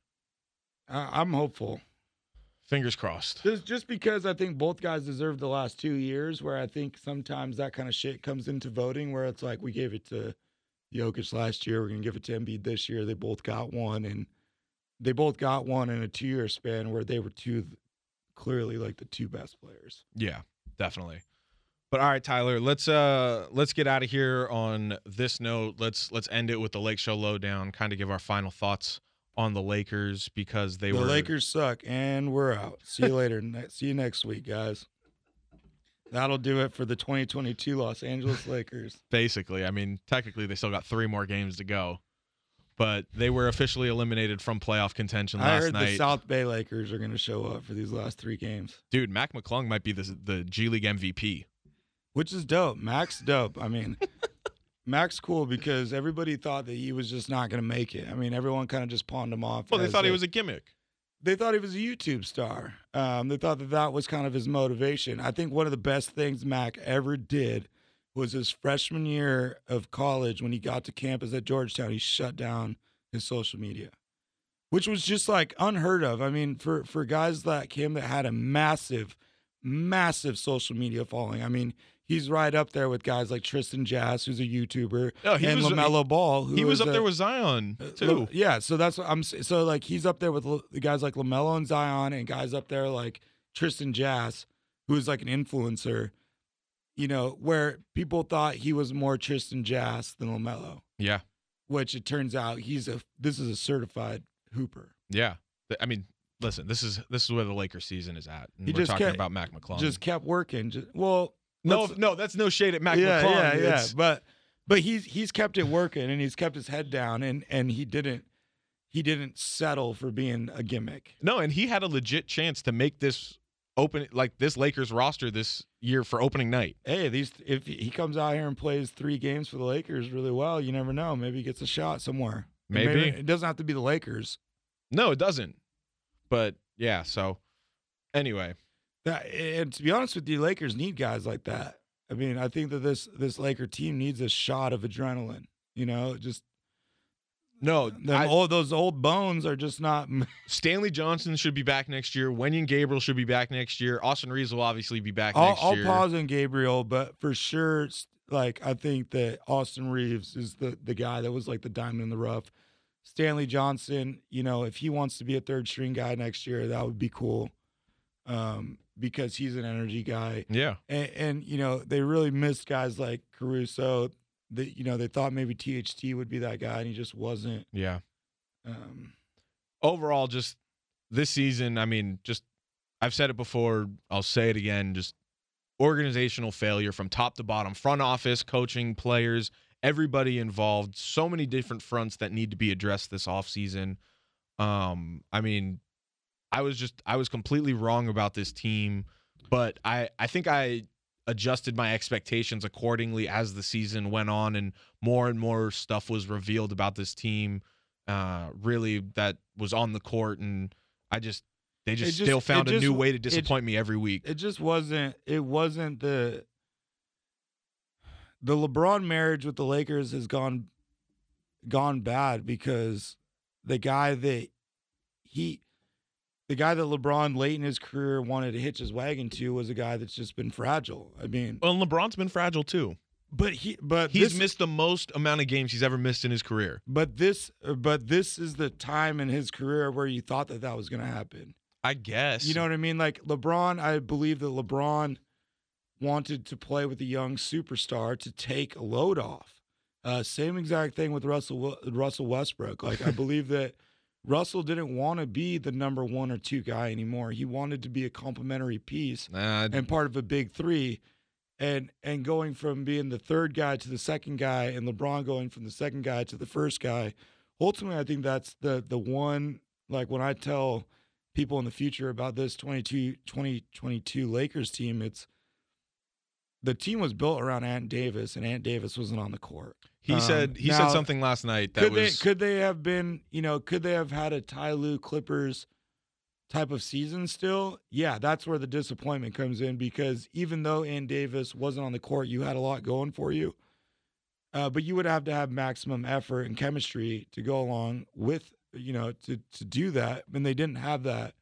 I, I'm hopeful. Fingers crossed. Just, just because I think both guys deserve the last two years, where I think sometimes that kind of shit comes into voting, where it's like we gave it to Jokic last year, we're going to give it to Embiid this year. They both got one, and they both got one in a two-year span where they were two, clearly like the two best players. Yeah, definitely. But all right, Tyler, let's uh let's get out of here on this note. Let's let's end it with the Lake Show Lowdown. Kind of give our final thoughts on the Lakers, because they the were the Lakers suck, and we're out. See you later. ne- see you next week, guys. That'll do it for the twenty twenty-two Los Angeles Lakers. Basically, I mean, technically they still got three more games to go, but they were officially eliminated from playoff contention last I heard night. The South Bay Lakers are going to show up for these last three games. Dude, Mac McClung might be the the G League M V P, which is dope. Mac's dope. I mean. Mac's cool because everybody thought that he was just not going to make it. I mean, everyone kind of just pawned him off. Well, they thought a, he was a gimmick. They thought he was a YouTube star. Um, they thought that that was kind of his motivation. I think one of the best things Mac ever did was his freshman year of college when he got to campus at Georgetown. He shut down his social media, which was just like unheard of. I mean, for, for guys like him that had a massive, massive social media following, I mean, he's right up there with guys like Tristan Jazz, who's a YouTuber, no, he and was, LaMelo he, Ball. Who he was up a, there with Zion too. Yeah, so that's what I'm. So like he's up there with guys like LaMelo and Zion, and guys up there like Tristan Jazz, who is like an influencer. You know, where people thought he was more Tristan Jazz than LaMelo. Yeah. Which it turns out he's a. This is a certified hooper. Yeah, I mean. Listen, this is this is where the Lakers season is at. And he we're just talking kept, about Mac McClung. Just kept working. Just, well. No, no, that's no shade at Mac yeah, McClung. Yeah, yeah, but but he's he's kept it working, and he's kept his head down, and and he didn't he didn't settle for being a gimmick. No, and he had a legit chance to make this open like this Lakers roster this year for opening night. Hey, these if he comes out here and plays three games for the Lakers really well, you never know. Maybe he gets a shot somewhere. Maybe, maybe it doesn't have to be the Lakers. No, it doesn't. But yeah, so anyway. That, and to be honest with you, Lakers need guys like that. I mean, I think that this this Laker team needs a shot of adrenaline. You know, just No, I, all those old bones are just not. Stanley Johnson should be back next year. Wenyen Gabriel should be back next year. Austin Reeves will obviously be back I'll, next I'll year. I'll pause on Gabriel, but for sure, like I think that Austin Reeves is the the guy that was like the diamond in the rough. Stanley Johnson, you know, if he wants to be a third string guy next year, that would be cool, um, because he's an energy guy. Yeah, and, and you know they really missed guys like Caruso. That, you know, they thought maybe T H T would be that guy, and he just wasn't. Yeah. Um, Overall, just this season, I mean, just I've said it before, I'll say it again, just organizational failure from top to bottom. Front office, coaching, players, everybody involved. So many different fronts that need to be addressed this offseason. Um, I mean, I was just, I was completely wrong about this team, but I, I think I – adjusted my expectations accordingly as the season went on and more and more stuff was revealed about this team, uh, really, that was on the court. And I just, they just, just still found a just, new way to disappoint it, me every week. It just wasn't, it wasn't the, the LeBron marriage with the Lakers has gone, gone bad because the guy that he, The guy that LeBron late in his career wanted to hitch his wagon to was a guy that's just been fragile. I mean, well, LeBron's been fragile too, but he, but he's this, missed the most amount of games he's ever missed in his career. But this, but this is the time in his career where you thought that that was going to happen. I guess, you know what I mean. Like LeBron, I believe that LeBron wanted to play with a young superstar to take a load off. Uh, same exact thing with Russell Russell Westbrook. Like I believe that. Russell didn't want to be the number one or two guy anymore. He wanted to be a complementary piece nah, and part of a big three. And and going from being the third guy to the second guy and LeBron going from the second guy to the first guy, ultimately I think that's the the one, like when I tell people in the future about this twenty twenty-two Lakers team, it's the team was built around Ant Davis, and Ant Davis wasn't on the court. He said he um, now, said something last night that could was they, could they have been you know could they have had a Ty Lue Clippers type of season still? Yeah, that's where the disappointment comes in, because even though Ann Davis wasn't on the court, you had a lot going for you, uh, but you would have to have maximum effort and chemistry to go along with you know to to do that, and they didn't have that,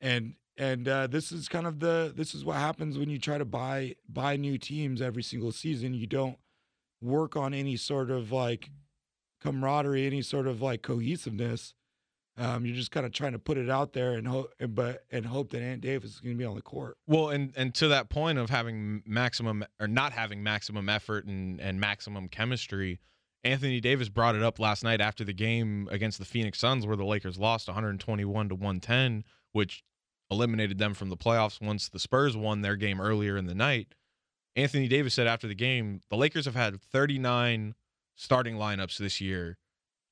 and and uh, this is kind of the this is what happens when you try to buy buy new teams every single season. You don't work on any sort of like camaraderie, any sort of like cohesiveness. Um, you're just kind of trying to put it out there and hope, but and hope that Ant Davis is going to be on the court. Well, and and to that point of having maximum or not having maximum effort and and maximum chemistry, Anthony Davis brought it up last night after the game against the Phoenix Suns, where the Lakers lost one twenty-one to one ten, which eliminated them from the playoffs once the Spurs won their game earlier in the night. Anthony Davis said after the game, the Lakers have had thirty-nine starting lineups this year,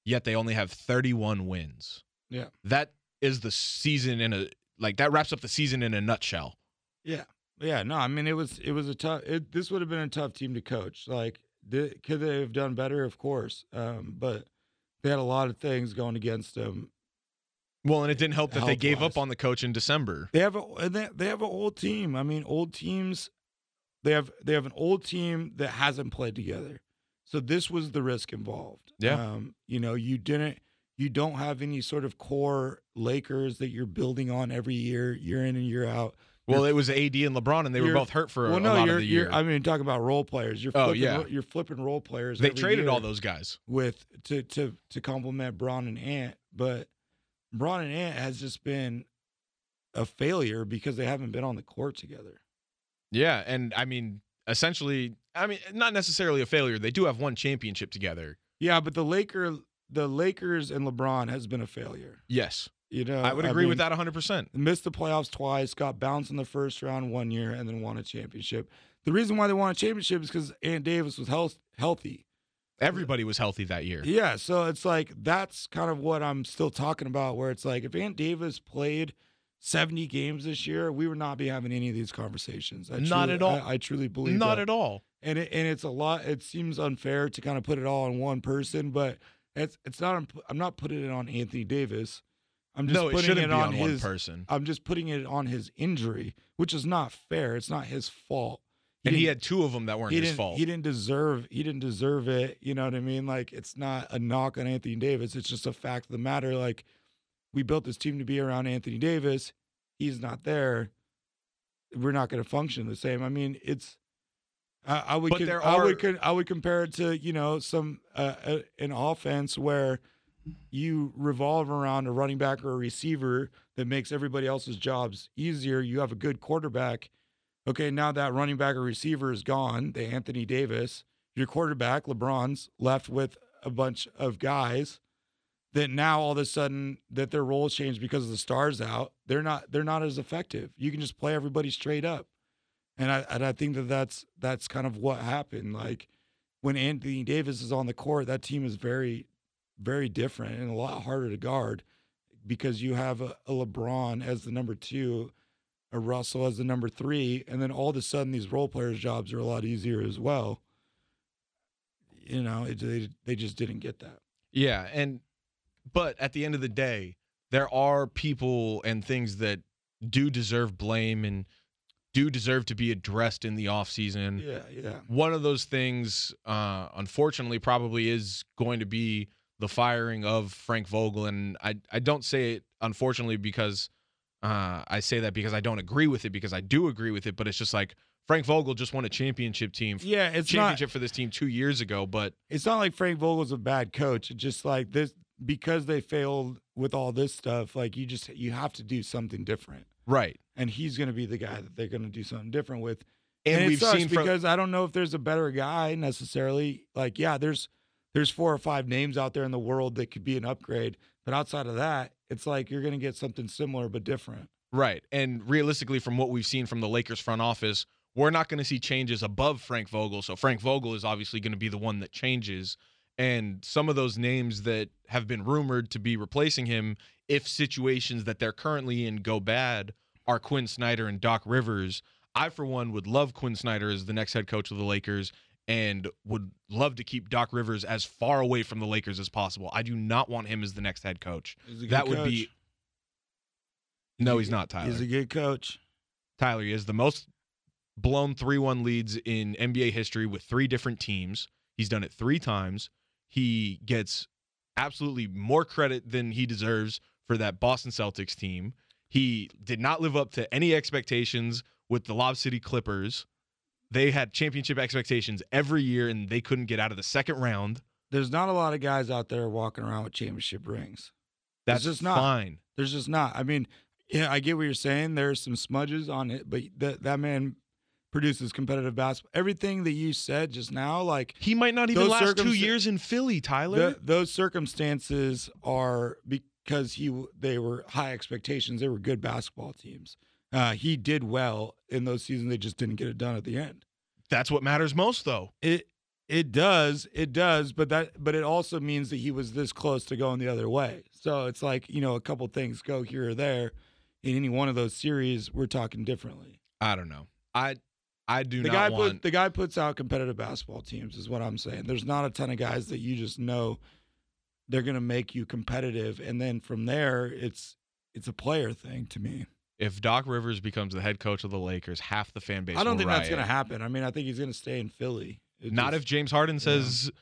yet they only have thirty-one wins. Yeah. That is the season in a like that wraps up the season in a nutshell. Yeah. Yeah, no, I mean it was it was a tough it, this would have been a tough team to coach. Like did, could they have done better? Of course. Um, but they had a lot of things going against them. Well, and it didn't help that they gave up on the coach in December. They have a they, they have an old team. I mean, old teams They have they have an old team that hasn't played together, so this was the risk involved. Yeah, um, you know you didn't you don't have any sort of core Lakers that you're building on every year, year in and year out. Well, you're, it was A D and LeBron, and they were both hurt for well, a, no, a lot of the year. I mean, talking about role players, you're flipping, oh yeah, you're flipping role players. They traded all those guys with to to to complement Bron and Ant, but Bron and Ant has just been a failure because they haven't been on the court together. Yeah, and I mean, essentially, I mean, not necessarily a failure. They do have one championship together. Yeah, but the Laker, the Lakers and LeBron has been a failure. Yes. You know, I would agree I mean, with that one hundred percent. Missed the playoffs twice, got bounced in the first round one year, and then won a championship. The reason why they won a championship is because Ant Davis was health, healthy. Everybody was healthy that year. Yeah, so it's like that's kind of what I'm still talking about, where it's like if Ant Davis played – seventy games this year, we would not be having any of these conversations. I not truly, at all. I, I truly believe not that. At all. And it, and it's a lot. It seems unfair to kind of put it all on one person, but it's it's not. I'm not putting it on Anthony Davis. I'm just no, putting it, it on, on his. One person. I'm just putting it on his injury, which is not fair. It's not his fault. He and he had two of them that weren't his fault. He didn't deserve he didn't deserve it. You know what I mean? Like, it's not a knock on Anthony Davis. It's just a fact of the matter. Like, we built this team to be around Anthony Davis. He's not there. We're not going to function the same. I mean, it's I, I would con- are... I would I would compare it to, you know, some uh, a, an offense where you revolve around a running back or a receiver that makes everybody else's jobs easier. You have a good quarterback. Okay, now that running back or receiver is gone, the Anthony Davis, your quarterback, LeBron's, left with a bunch of guys that now all of a sudden that their roles change because of the stars out. They're not they're not as effective. You can just play everybody straight up. And I and I think that that's, that's kind of what happened. Like, when Anthony Davis is on the court, that team is very, very different and a lot harder to guard because you have a, a LeBron as the number two, a Russell as the number three, and then all of a sudden these role players' jobs are a lot easier as well. You know, it, they they just didn't get that. Yeah, and but at the end of the day, there are people and things that do deserve blame and do deserve to be addressed in the offseason. Yeah, yeah. One of those things, uh, unfortunately, probably is going to be the firing of Frank Vogel, and I I don't say it unfortunately because. Uh, I say that because I don't agree with it, because I do agree with it, but it's just like Frank Vogel just won a championship team. Yeah, it's championship not, for this team two years ago, but it's not like Frank Vogel's a bad coach. It's just like this, because they failed with all this stuff, like you just you have to do something different. Right. And he's gonna be the guy that they're gonna do something different with. And, and we've seen from, because I don't know if there's a better guy necessarily. Like, yeah, there's there's four or five names out there in the world that could be an upgrade, but outside of that, it's like you're going to get something similar but different. Right. And realistically, from what we've seen from the Lakers front office, we're not going to see changes above Frank Vogel. So Frank Vogel is obviously going to be the one that changes. And some of those names that have been rumored to be replacing him, if situations that they're currently in go bad, are Quinn Snyder and Doc Rivers. I, for one, would love Quinn Snyder as the next head coach of the Lakers and would love to keep Doc Rivers as far away from the Lakers as possible. I do not want him as the next head coach. That would coach. be No, he's not, Tyler. He's a good coach. Tyler, he has the most blown three one leads in N B A history with three different teams. He's done it three times. He gets absolutely more credit than he deserves for that Boston Celtics team. He did not live up to any expectations with the Lob City Clippers. They had championship expectations every year, and they couldn't get out of the second round. There's not a lot of guys out there walking around with championship rings. That's just not fine. There's just not. I mean, yeah, I get what you're saying. There's some smudges on it, but that that man produces competitive basketball. Everything that you said just now, like, he might not even last circum- two years in Philly, Tyler. The, those circumstances are because he they were high expectations. They were good basketball teams. Uh, he did well in those seasons. They just didn't get it done at the end. That's what matters most, though. It it does, it does, but that but it also means that he was this close to going the other way. So it's like, you know, a couple things go here or there. In any one of those series, we're talking differently. I don't know. I I do the not guy want put, the guy puts out competitive basketball teams is what I'm saying. There's not a ton of guys that you just know they're gonna make you competitive, and then from there, it's it's a player thing to me. If Doc Rivers becomes the head coach of the Lakers, half the fan base will riot. I don't think that's going to happen. I mean, I think he's going to stay in Philly. It Not just, if James Harden says,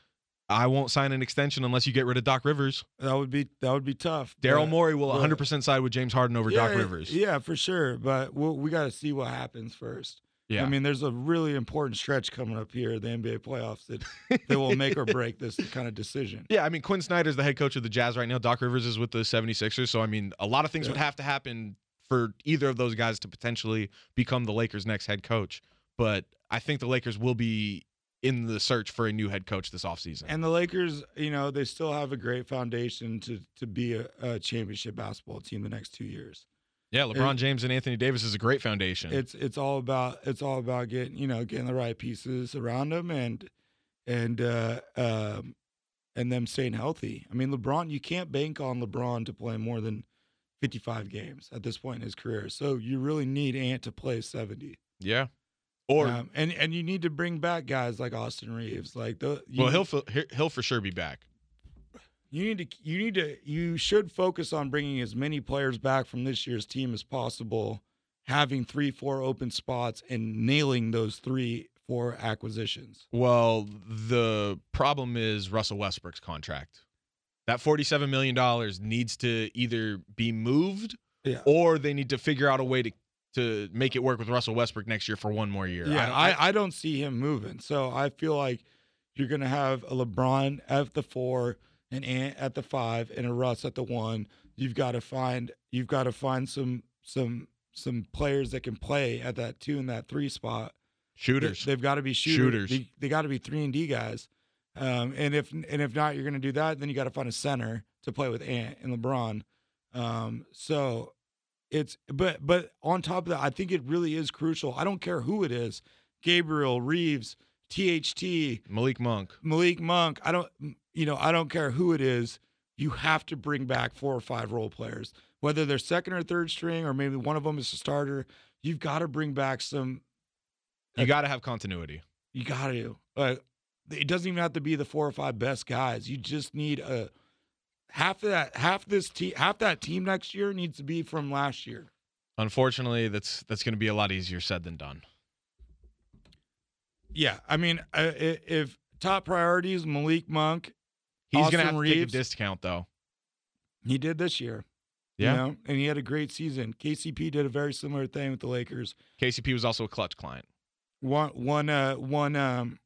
yeah. I won't sign an extension unless you get rid of Doc Rivers. That would be that would be tough. Daryl Morey will but, one hundred percent side with James Harden over yeah, Doc Rivers. Yeah, for sure. But we'll, we got to see what happens first. Yeah. I mean, there's a really important stretch coming up here, the N B A playoffs, that, that will make or break this kind of decision. Yeah, I mean, Quinn Snyder's the head coach of the Jazz right now. Doc Rivers is with the seventy-sixers. So, I mean, a lot of things yeah. would have to happen for either of those guys to potentially become the Lakers' next head coach. But I think the Lakers will be in the search for a new head coach this offseason. And the Lakers, you know, they still have a great foundation to to be a, a championship basketball team the next two years. Yeah, LeBron and James and Anthony Davis is a great foundation. It's it's all about it's all about getting, you know, getting the right pieces around them and and uh, um, and them staying healthy. I mean, LeBron, you can't bank on LeBron to play more than fifty-five games at this point in his career. So you really need Ant to play seventy. Yeah. Or um, and and you need to bring back guys like Austin Reeves. Like the you Well, he'll need, he'll for sure be back. You need to you need to you should focus on bringing as many players back from this year's team as possible having three, four open spots and nailing those three, four acquisitions? Well, the problem is Russell Westbrook's contract. That forty-seven million dollars needs to either be moved yeah. or they need to figure out a way to to make it work with Russell Westbrook next year for one more year. Yeah, I, I, I don't see him moving. So I feel like you're going to have a LeBron at the four, an Ant at the five, and a Russ at the one. You've got to find you've got to find some some some players that can play at that two and that three spot. Shooters. They, they've got to be shooters. shooters. They, they got to be three and D guys. Um, and if and if not, you're going to do that. Then you got to find a center to play with Ant and LeBron. Um, so it's but but on top of that, I think it really is crucial. I don't care who it is, Gabriel, Reeves, T H T, Malik Monk, Malik Monk. I don't you know I don't care who it is. You have to bring back four or five role players, whether they're second or third string, or maybe one of them is a starter. You've got to bring back some. You got to have continuity. You got to. Like, it doesn't even have to be the four or five best guys. You just need a half of that half this team half that team next year needs to be from last year. Unfortunately, that's that's going to be a lot easier said than done. Yeah, I mean, uh, if top priorities Malik Monk, he's Austin gonna have Reeves, to take a discount though. He did this year. Yeah, you know? And he had a great season. K C P did a very similar thing with the Lakers. K C P was also a clutch client. One one uh one um.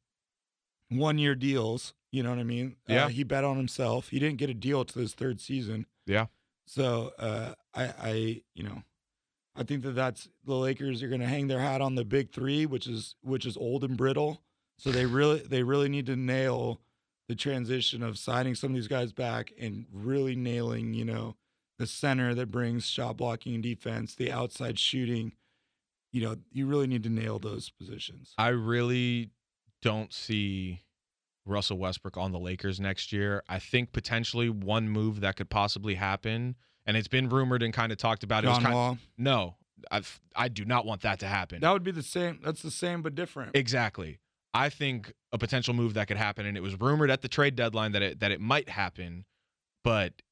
One-year deals, you know what I mean? Yeah. Uh, he bet on himself. He didn't get a deal to his third season. Yeah. So uh, I, I, you know, I think that that's the Lakers are going to hang their hat on the big three, which is which is old and brittle. So they really they really need to nail the transition of signing some of these guys back and really nailing, you know, the center that brings shot blocking and defense, the outside shooting. You know, you really need to nail those positions. I really. Don't see Russell Westbrook on the Lakers next year. I think potentially one move that could possibly happen, and it's been rumored and kind of talked about. John it was kind Wall. Of, no, I've, I do not want that to happen. That would be the same. That's the same but different. Exactly. I think a potential move that could happen, and it was rumored at the trade deadline that it that it might happen, but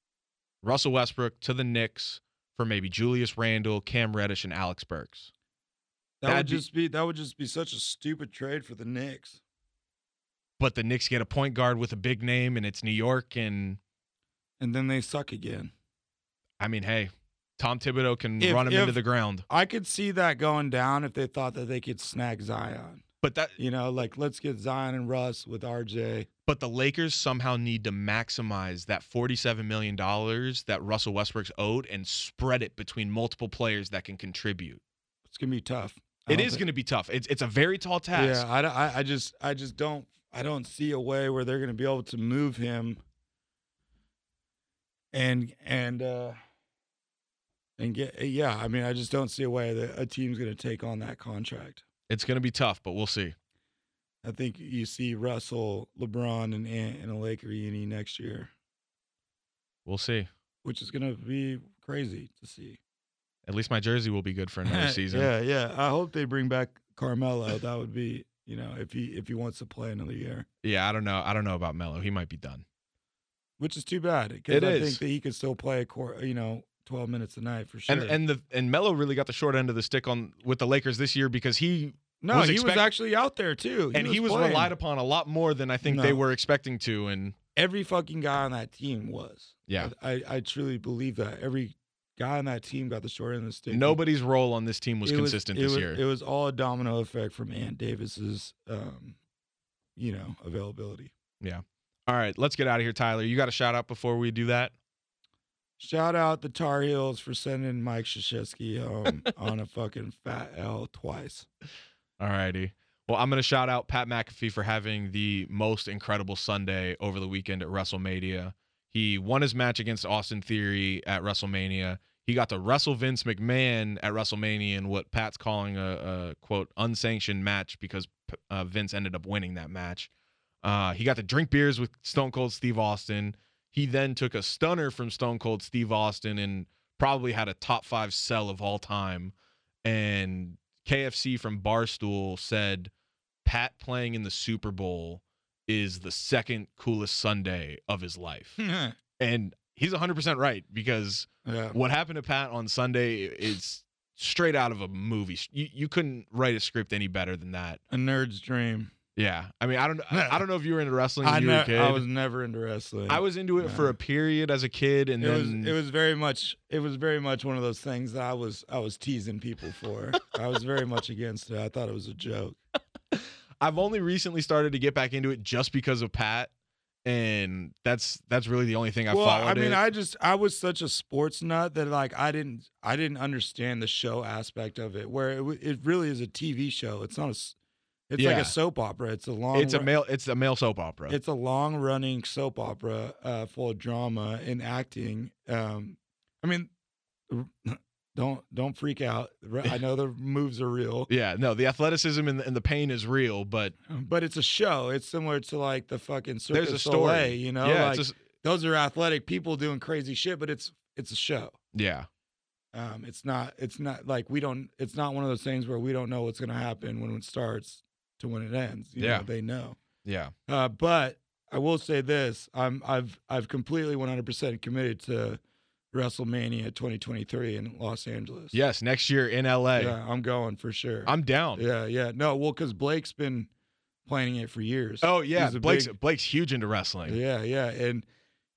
Russell Westbrook to the Knicks for maybe Julius Randle, Cam Reddish, and Alex Burks. That That'd would just be, be that would just be such a stupid trade for the Knicks. But the Knicks get a point guard with a big name, and it's New York, and and then they suck again. I mean, hey, Tom Thibodeau can if, run him into the ground. I could see that going down if they thought that they could snag Zion. But that you know, like let's get Zion and Russ with R J. But the Lakers somehow need to maximize that forty-seven million dollars that Russell Westbrook's owed and spread it between multiple players that can contribute. It's gonna be tough. It is going to be tough. It's it's a very tall task. Yeah, I, I just I just don't I don't see a way where they're going to be able to move him and and uh, and get yeah. I mean, I just don't see a way that a team's going to take on that contract. It's going to be tough, but we'll see. I think you see Russell, LeBron, and Ant in a Laker reunion next year. We'll see. Which is going to be crazy to see. At least my jersey will be good for another season. Yeah, yeah. I hope they bring back Carmelo. That would be, you know, if he if he wants to play another year. Yeah, I don't know. I don't know about Melo. He might be done. Which is too bad. It I is. I think that he could still play a quarter, you know, twelve minutes a night for sure. And and the and Melo really got the short end of the stick on with the Lakers this year because he no was he expect- was actually out there too, he and was he was playing. Relied upon a lot more than I think no. they were expecting to. And every fucking guy on that team was. Yeah, I I, I truly believe that every. Guy on that team got the short end of the stick. Nobody's role on this team was it consistent was, this was, year. It was all a domino effect from Ant Davis's, um, you know, availability. Yeah. All right, let's get out of here, Tyler. You got a shout out before we do that? Shout out the Tar Heels for sending Mike Krzyzewski home on a fucking fat L twice. All righty. Well, I'm going to shout out Pat McAfee for having the most incredible Sunday over the weekend at WrestleMania. He won his match against Austin Theory at WrestleMania. He got to wrestle Vince McMahon at WrestleMania in what Pat's calling a, a quote, unsanctioned match because uh, Vince ended up winning that match. Uh, he got to drink beers with Stone Cold Steve Austin. He then took a stunner from Stone Cold Steve Austin and probably had a top five sell of all time. And K F C from Barstool said, Pat playing in the Super Bowl is the second coolest Sunday of his life. And he's one hundred percent right because yeah. what happened to Pat on Sunday is straight out of a movie. You you couldn't write a script any better than that. A nerd's dream. Yeah, I mean, I don't, I don't know if you were into wrestling when I you were ne- a kid. I was never into wrestling. I was into it no. for a period as a kid, and it then was, it was very much, it was very much one of those things that I was, I was teasing people for. I was very much against it. I thought it was a joke. I've only recently started to get back into it just because of Pat, and that's that's really the only thing I well, followed. I mean, it. I just, I was such a sports nut that like I didn't, I didn't understand the show aspect of it, where it, it really is a T V show. It's not a It's yeah. like a soap opera. It's a long. It's a male. It's a male soap opera. It's a long-running soap opera uh, full of drama and acting. Um, I mean, don't don't freak out. I know the moves are real. Yeah, no, the athleticism and the, and the pain is real, but but it's a show. It's similar to like the fucking Cirque There's a story. Soleil, you know, yeah, like, a... those are athletic people doing crazy shit, but it's it's a show. Yeah. Um, it's not. It's not like we don't. It's not one of those things where we don't know what's going to happen when it starts to when it ends. You yeah. know, they know. Yeah. Uh, but I will say this, I'm I've I've completely one hundred percent committed to WrestleMania twenty twenty-three in Los Angeles. Yes, next year in L A. Yeah, I'm going for sure. I'm down. Yeah, yeah. No, well, because Blake's been planning it for years. Oh yeah, Blake's big, Blake's huge into wrestling. Yeah, yeah. And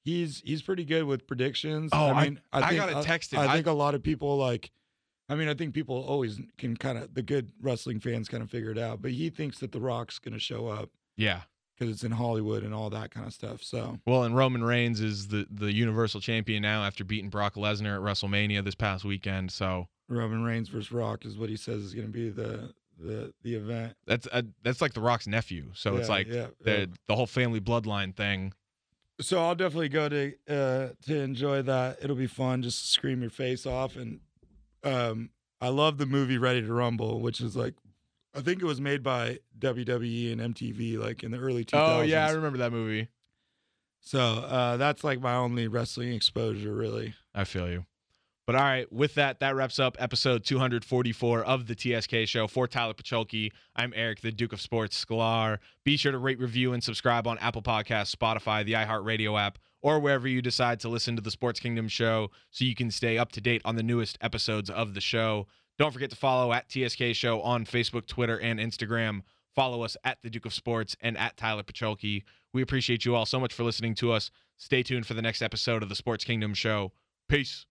he's he's pretty good with predictions. Oh, I mean, I, I, think, I gotta text him. I, I think I, a lot of people like I mean, I think people always can kind of, the good wrestling fans kind of figure it out, but he thinks that The Rock's going to show up. Yeah. Because it's in Hollywood and all that kind of stuff. So, well, and Roman Reigns is the, the Universal Champion now after beating Brock Lesnar at WrestleMania this past weekend. So, Roman Reigns versus Rock is what he says is going to be the the the event. That's a, that's like The Rock's nephew. So, yeah, it's like yeah, the, yeah. the whole family bloodline thing. So, I'll definitely go to uh, to enjoy that. It'll be fun. Just scream your face off. And Um, I love the movie Ready to Rumble, which is like, I think it was made by W W E and M T V, like in the early two thousands. Oh yeah, I remember that movie. So uh, that's like my only wrestling exposure, really. I feel you. But all right, with that, that wraps up episode two hundred forty-four of the T S K Show. For Tyler Pacholke, I'm Eric, the Duke of Sports Sklar. Be sure to rate, review, and subscribe on Apple Podcasts, Spotify, the iHeartRadio app, or wherever you decide to listen to the Sports Kingdom Show so you can stay up to date on the newest episodes of the show. Don't forget to follow at T S K Show on Facebook, Twitter, and Instagram. Follow us at The Duke of Sports and at Tyler Pacholke. We appreciate you all so much for listening to us. Stay tuned for the next episode of the Sports Kingdom Show. Peace.